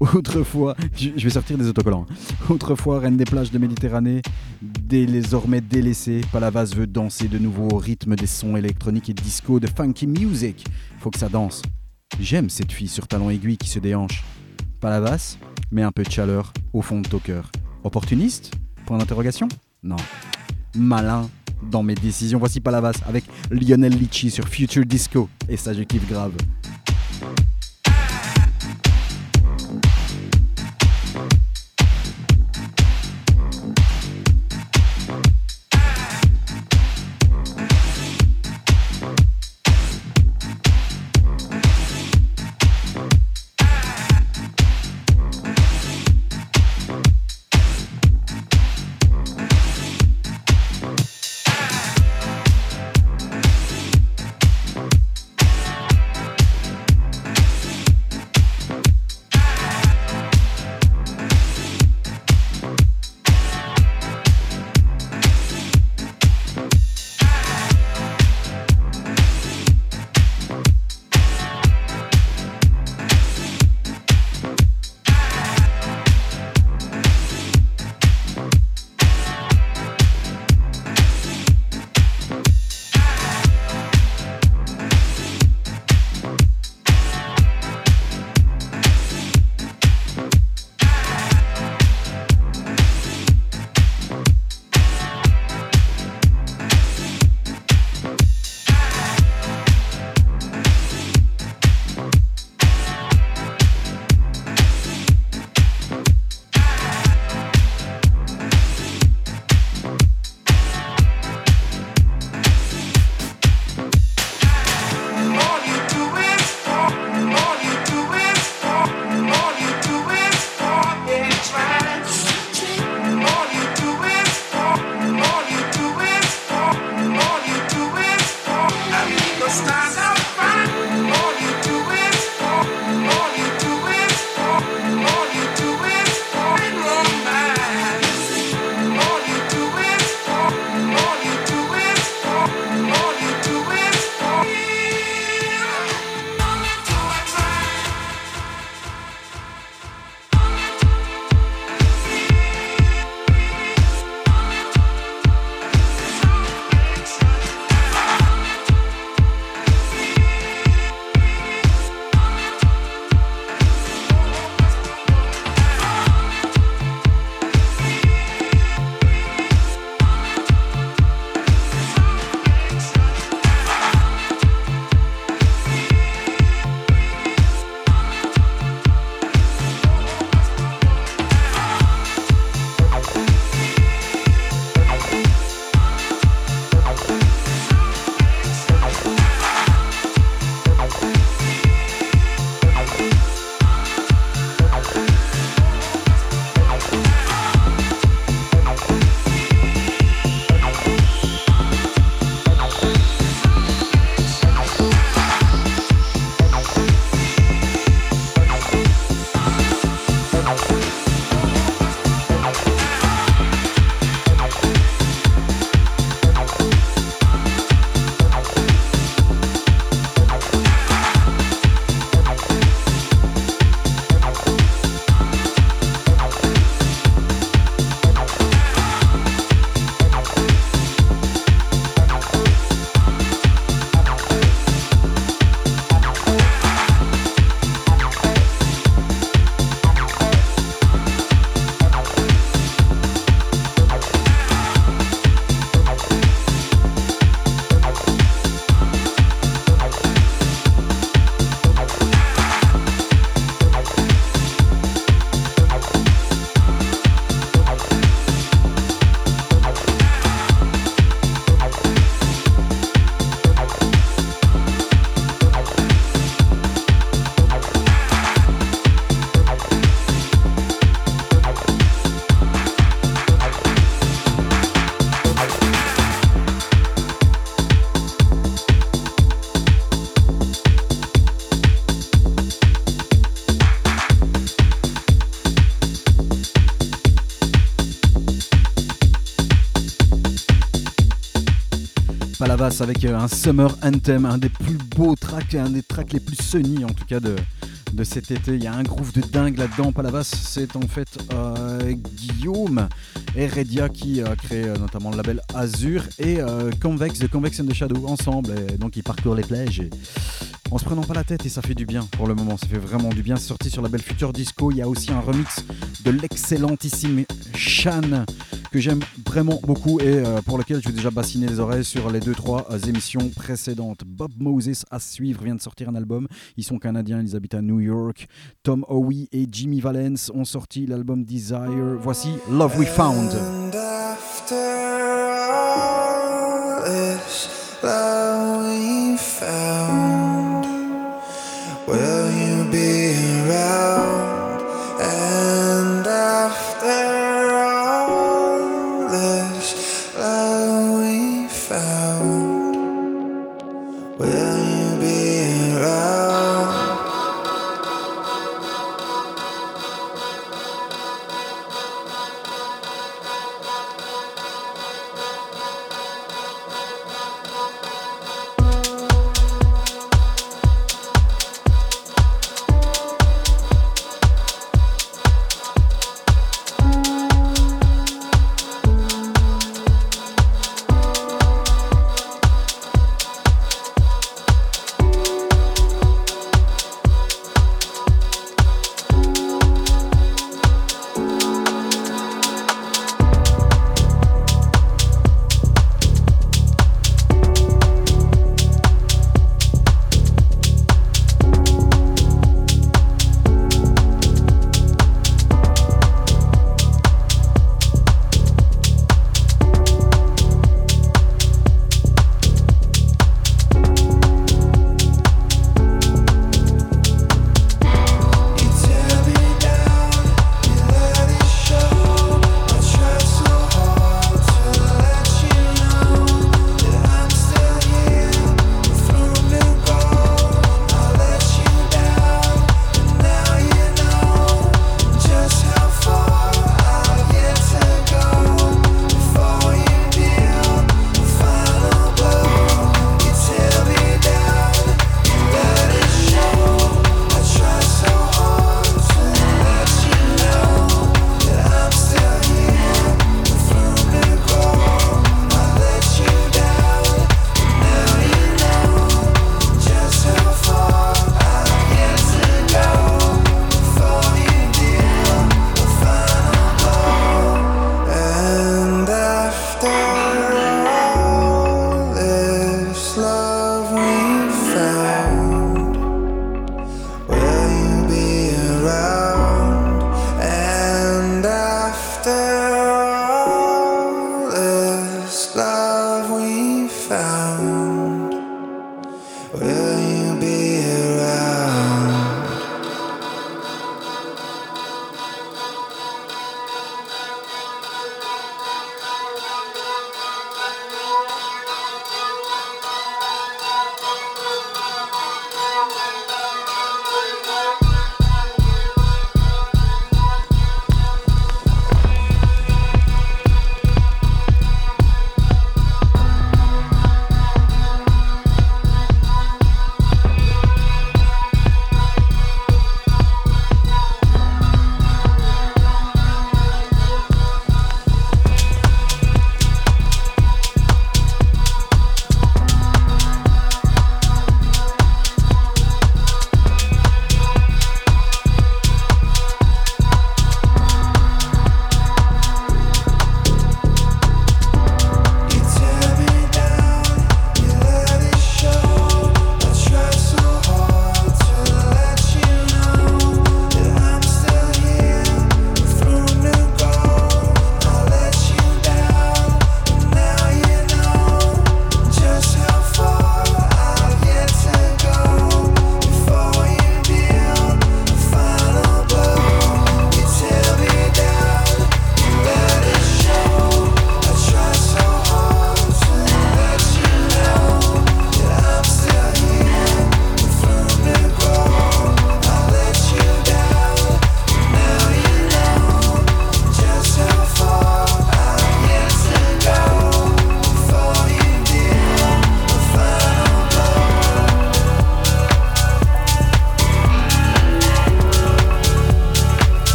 Autrefois, je vais sortir des autocollants. Autrefois reine des plages de Méditerranée, désormais délaissée, Palavas veut danser de nouveau au rythme des sons électroniques et disco, de funky music. Faut que ça danse. J'aime cette fille sur talons aiguilles qui se déhanche. Palavas, mais un peu de chaleur au fond de ton cœur. Opportuniste ? Point d'interrogation ? Non. Malin dans mes décisions. Voici Palavas avec Lionel Litchi sur Future Disco. Et ça, je kiffe grave. Navas avec un Summer Anthem, un des plus beaux tracks, un des tracks les plus sunny en tout cas de cet été. Il y a un groove de dingue là-dedans. Palavas, c'est en fait Guillaume Heredia qui a créé notamment le label Azur et Convex, The Convex and the Shadow ensemble. Et donc ils parcourent les plages et en se prenant pas la tête, et ça fait du bien pour le moment, ça fait vraiment du bien. C'est sorti sur le label Future Disco. Il y a aussi un remix de l'excellentissime Shan que j'aime vraiment beaucoup et pour lequel je vais déjà bassiner les oreilles sur les 2-3 émissions précédentes. Bob Moses à suivre vient de sortir un album, ils sont canadiens, ils habitent à New York. Tom Howe et Jimmy Valence ont sorti l'album Desire, voici Love We Found. And after all this love we found, will you be around? And after all this love we found, will you be around?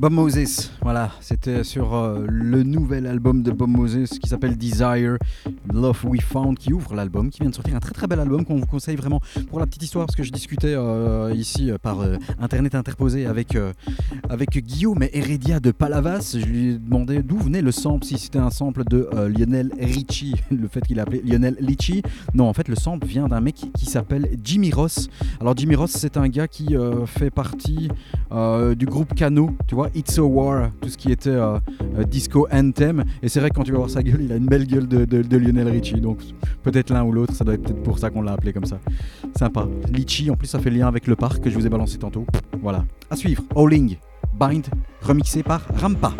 Bob Moses, voilà, c'était sur le nouvel album de Bob Moses qui s'appelle Desire, Love We Found, qui ouvre l'album, qui vient de sortir un très très bel album qu'on vous conseille vraiment. Pour la petite histoire, parce que je discutais ici par internet interposé avec Guillaume Heredia de Palavas, je lui demandais d'où venait le sample, si c'était un sample de Lionel Richie, le fait qu'il a appelé Lionel Litchi. Non, en fait le sample vient d'un mec qui s'appelle Jimmy Ross. Alors Jimmy Ross, c'est un gars qui fait partie du groupe Kano, tu vois, It's a War, tout ce qui était disco anthem, et c'est vrai que quand tu vas voir sa gueule, il a une belle gueule de Lionel Richie, donc peut-être l'un ou l'autre, ça doit être peut-être pour ça qu'on l'a appelé comme ça. Sympa. Litchi, en plus ça fait lien avec le parc que je vous ai balancé tantôt. Voilà. À suivre, Howling, Bind, remixé par Rampa.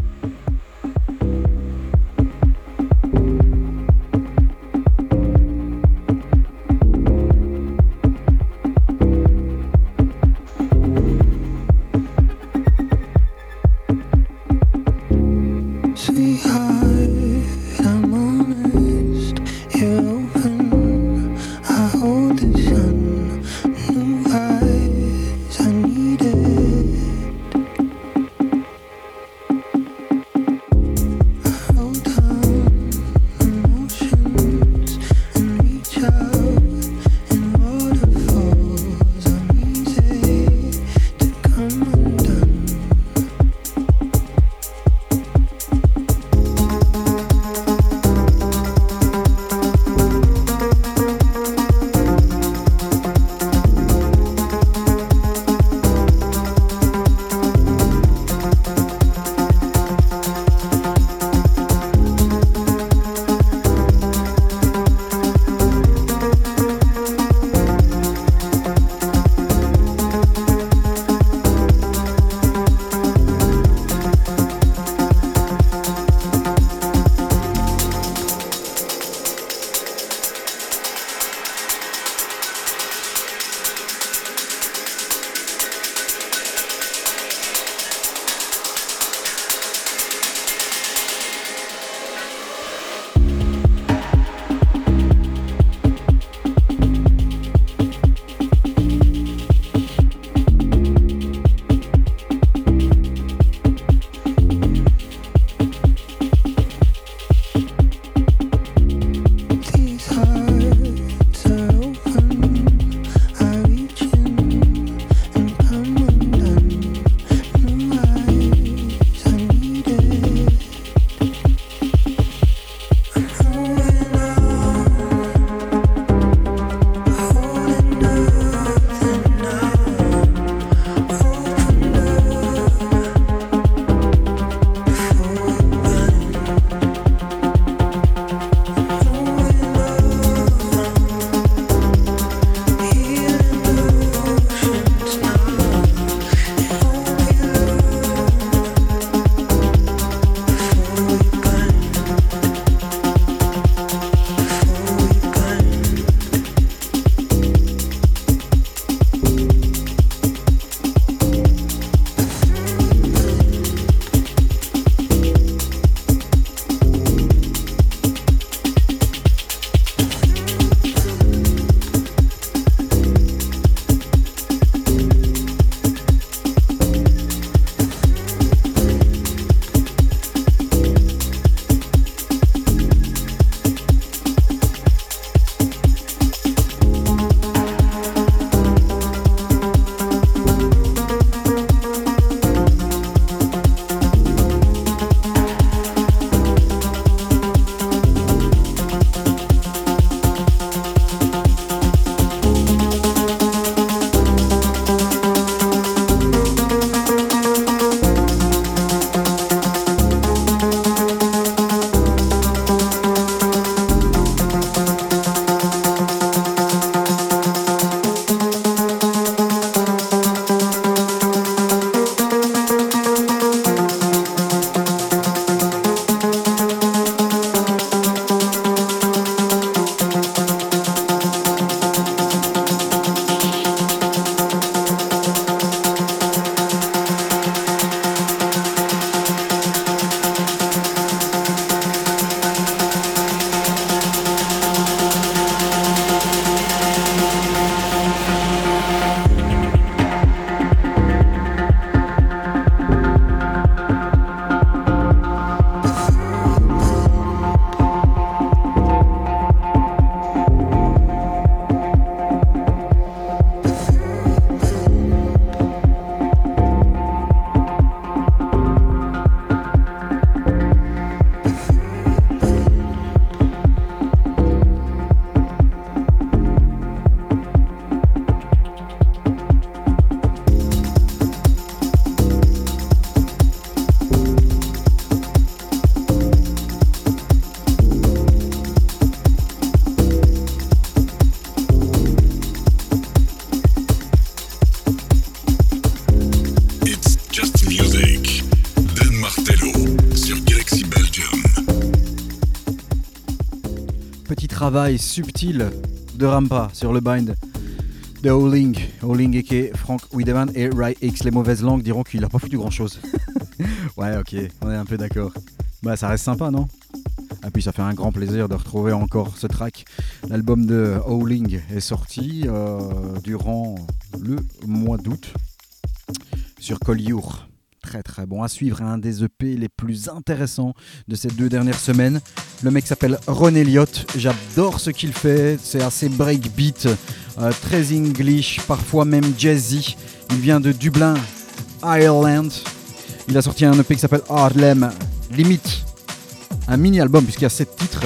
travail subtil de Rampa sur le bind de Howling. Howling et Frank Wiedemann et Rai X, les mauvaises langues diront qu'il n'a pas foutu grand chose. Ouais, ok, on est un peu d'accord. Bah, ça reste sympa, non? Et puis ça fait un grand plaisir de retrouver encore ce track. L'album de Howling est sorti durant le mois d'août sur Collioure. Très très bon à suivre, un des EP les plus intéressants de ces deux dernières semaines. Le mec s'appelle Ron Elliott, j'adore ce qu'il fait, c'est assez breakbeat, très English, parfois même jazzy. Il vient de Dublin, Ireland. Il a sorti un EP qui s'appelle Harlem Limit. Un mini-album puisqu'il y a 7 titres.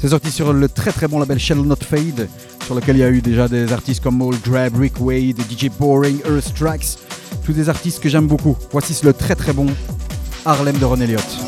C'est sorti sur le très très bon label Shall Not Fade, sur lequel il y a eu déjà des artistes comme Old Drab, Rick Wade, DJ Boring, Earth Tracks, tous des artistes que j'aime beaucoup. Voici le très très bon Harlem de Ron Elliott.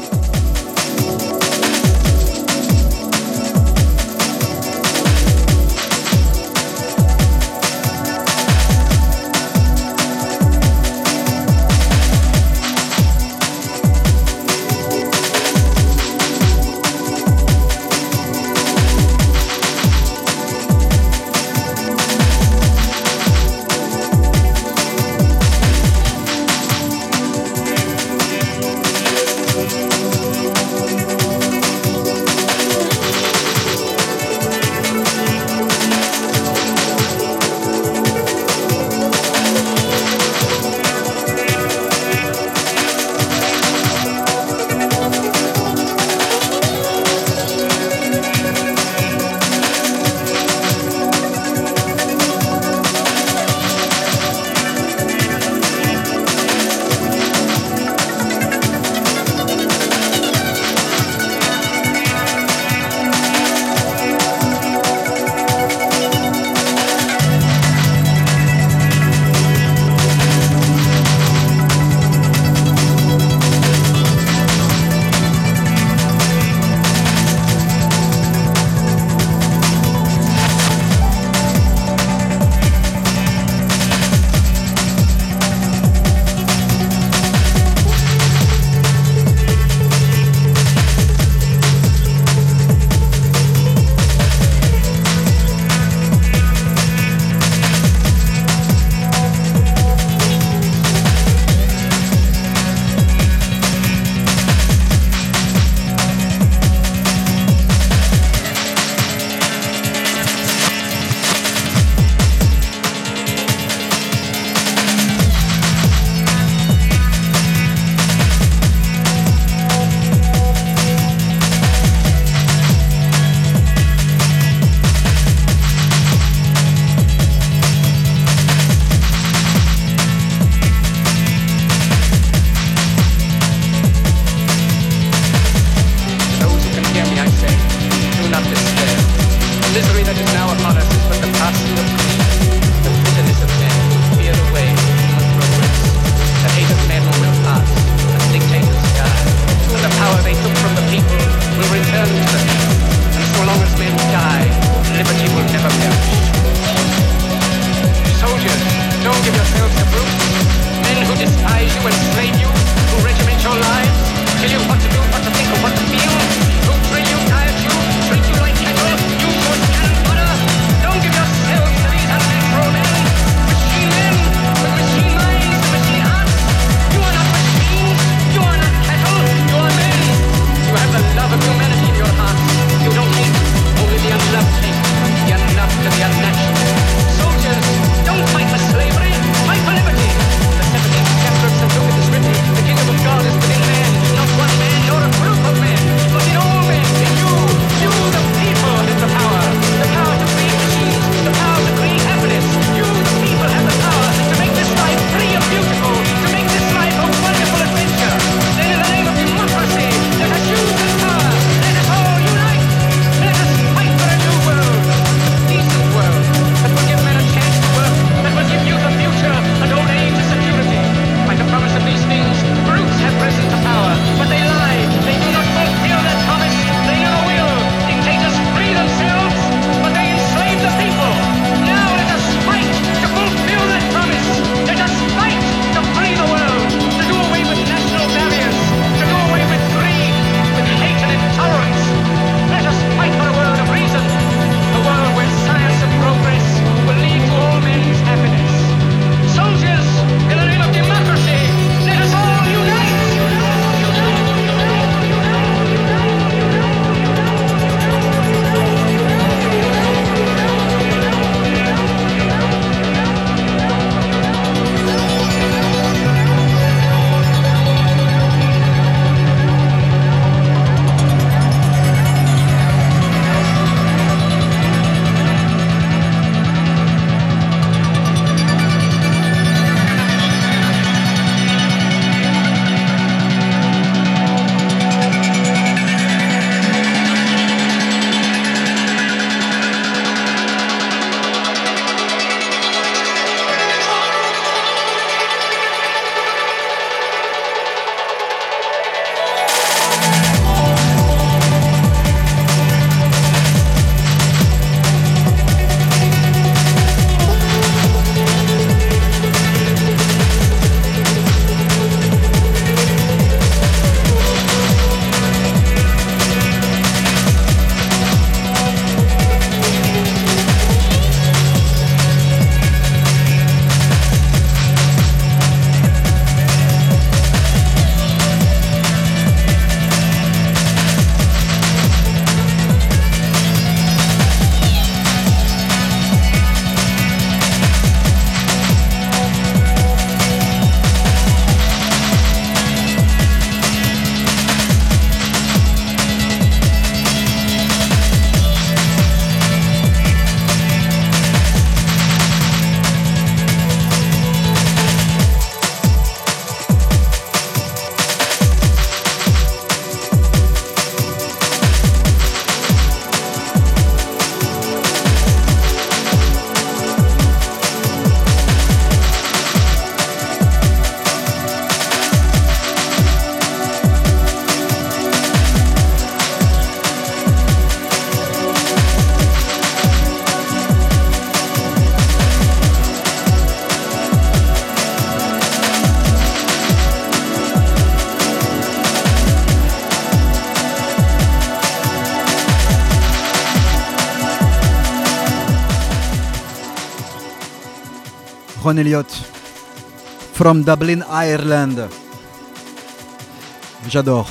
Ron Elliott, From Dublin, Ireland. J'adore.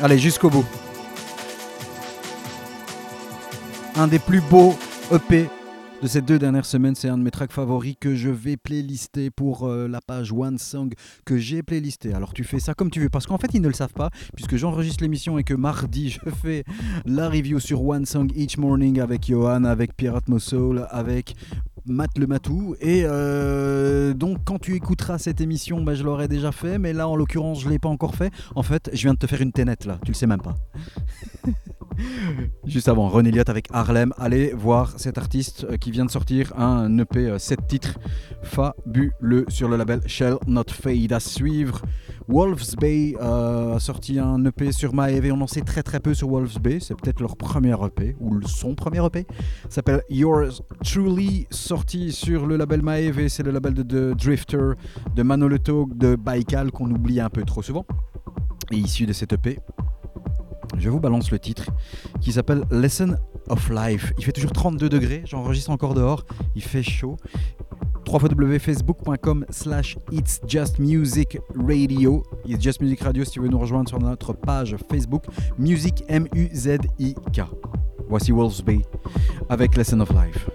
Allez, jusqu'au bout. Un des plus beaux EP de ces deux dernières semaines, c'est un de mes tracks favoris que je vais playlister pour la page One Song que j'ai playlisté. Alors tu fais ça comme tu veux, parce qu'en fait ils ne le savent pas, puisque j'enregistre l'émission et que mardi je fais la review sur One Song Each Morning avec Johan, avec Pierre Hautmussel, avec Mat Le Matou, et donc quand tu écouteras cette émission, bah, je l'aurais déjà fait, mais là en l'occurrence je ne l'ai pas encore fait. En fait je viens de te faire une Tenet là, tu le sais même pas. Juste avant, Ron Elliott avec Harlem. Allez voir cet artiste qui vient de sortir un EP 7 titres fabuleux sur le label Shall Not Fade. À suivre, Wolf's Bay a sorti un EP sur Maeve et on en sait très très peu sur Wolf's Bay. C'est peut-être leur premier EP ou son premier EP. Ça s'appelle Yours Truly, sorti sur le label Maeve et c'est le label de Drifter, de Manoloto, de Baïkal qu'on oublie un peu trop souvent. Et issu de cet EP, je vous balance le titre qui s'appelle Lesson of Life. Il fait toujours 32 degrés, j'enregistre encore dehors, il fait chaud. www.facebook.com/It's Just Muzik Radio. It's Just Muzik Radio si tu veux nous rejoindre sur notre page Facebook. Music M-U-Z-I-K. Voici Wolf's Bay avec Lesson of Life.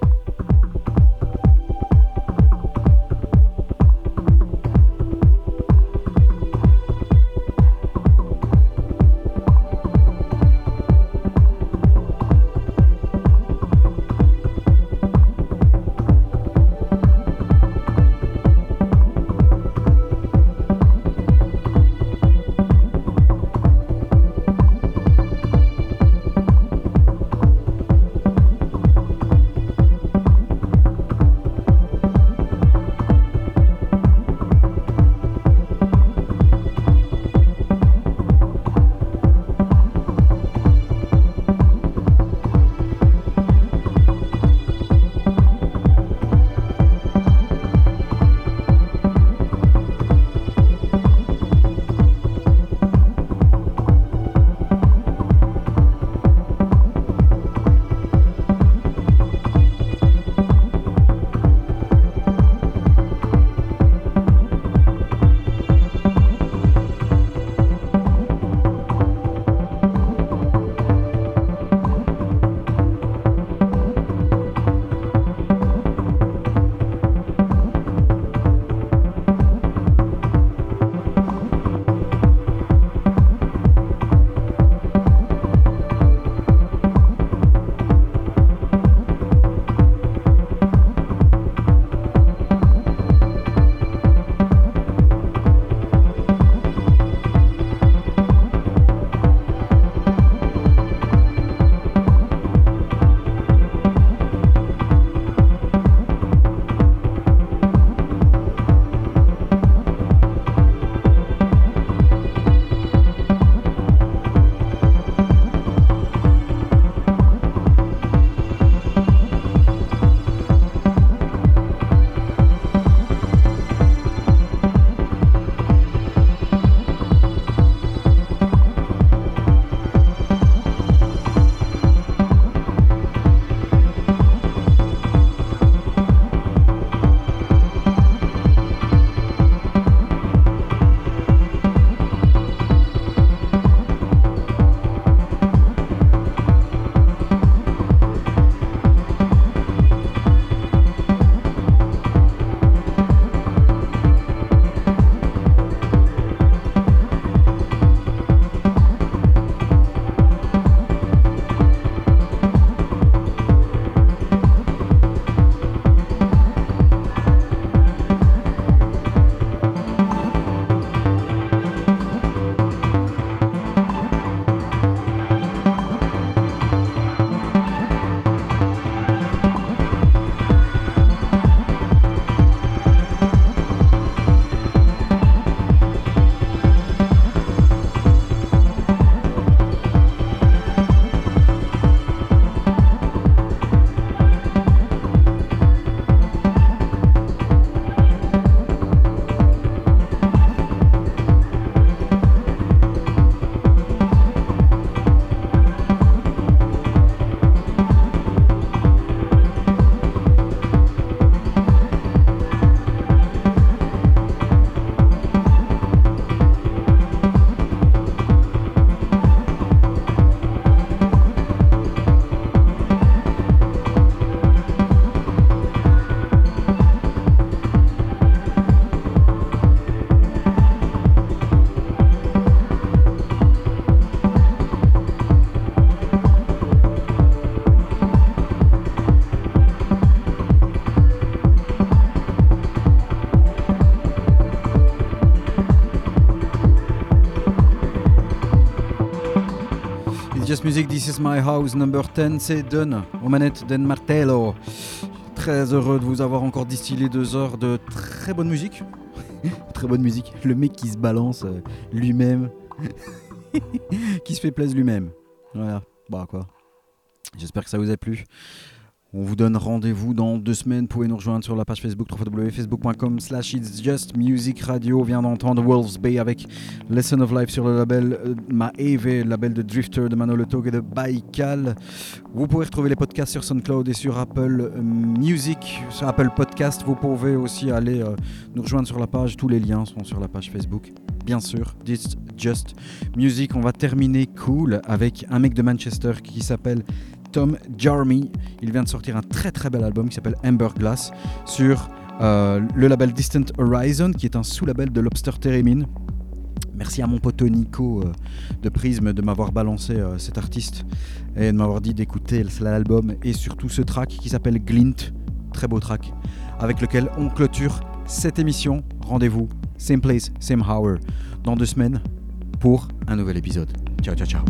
Just Muzik, This Is My House, number 10, c'est Done, aux manettes Den Martelo. Très heureux de vous avoir encore distillé 2 heures de très bonne musique. Très bonne musique, le mec qui se balance lui-même, qui se fait plaisir lui-même. Voilà, bah quoi. J'espère que ça vous a plu. On vous donne rendez-vous dans 2 semaines. Vous pouvez nous rejoindre sur la page Facebook www.facebook.com/It's Just Muzik Radio. On vient d'entendre Wolves Bay avec Lesson of Life sur le label Maeve, label de Drifter, de Manolo Tog et de Baïkal. Vous pouvez retrouver les podcasts sur SoundCloud et sur Apple Music, sur Apple Podcast. Vous pouvez aussi aller nous rejoindre sur la page. Tous les liens sont sur la page Facebook. Bien sûr, It's Just Muzik. On va terminer cool avec un mec de Manchester qui s'appelle Tom Jarmy. Il vient de sortir un très très bel album qui s'appelle Amber Glass sur le label Distant Horizon, qui est un sous-label de Lobster Theremin. Merci à mon pote Nico de Prism de m'avoir balancé cet artiste et de m'avoir dit d'écouter l'album et surtout ce track qui s'appelle Glint, très beau track, avec lequel on clôture cette émission. Rendez-vous, same place, same hour, dans 2 semaines pour un nouvel épisode. Ciao, ciao, ciao.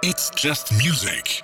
It's Just Muzik.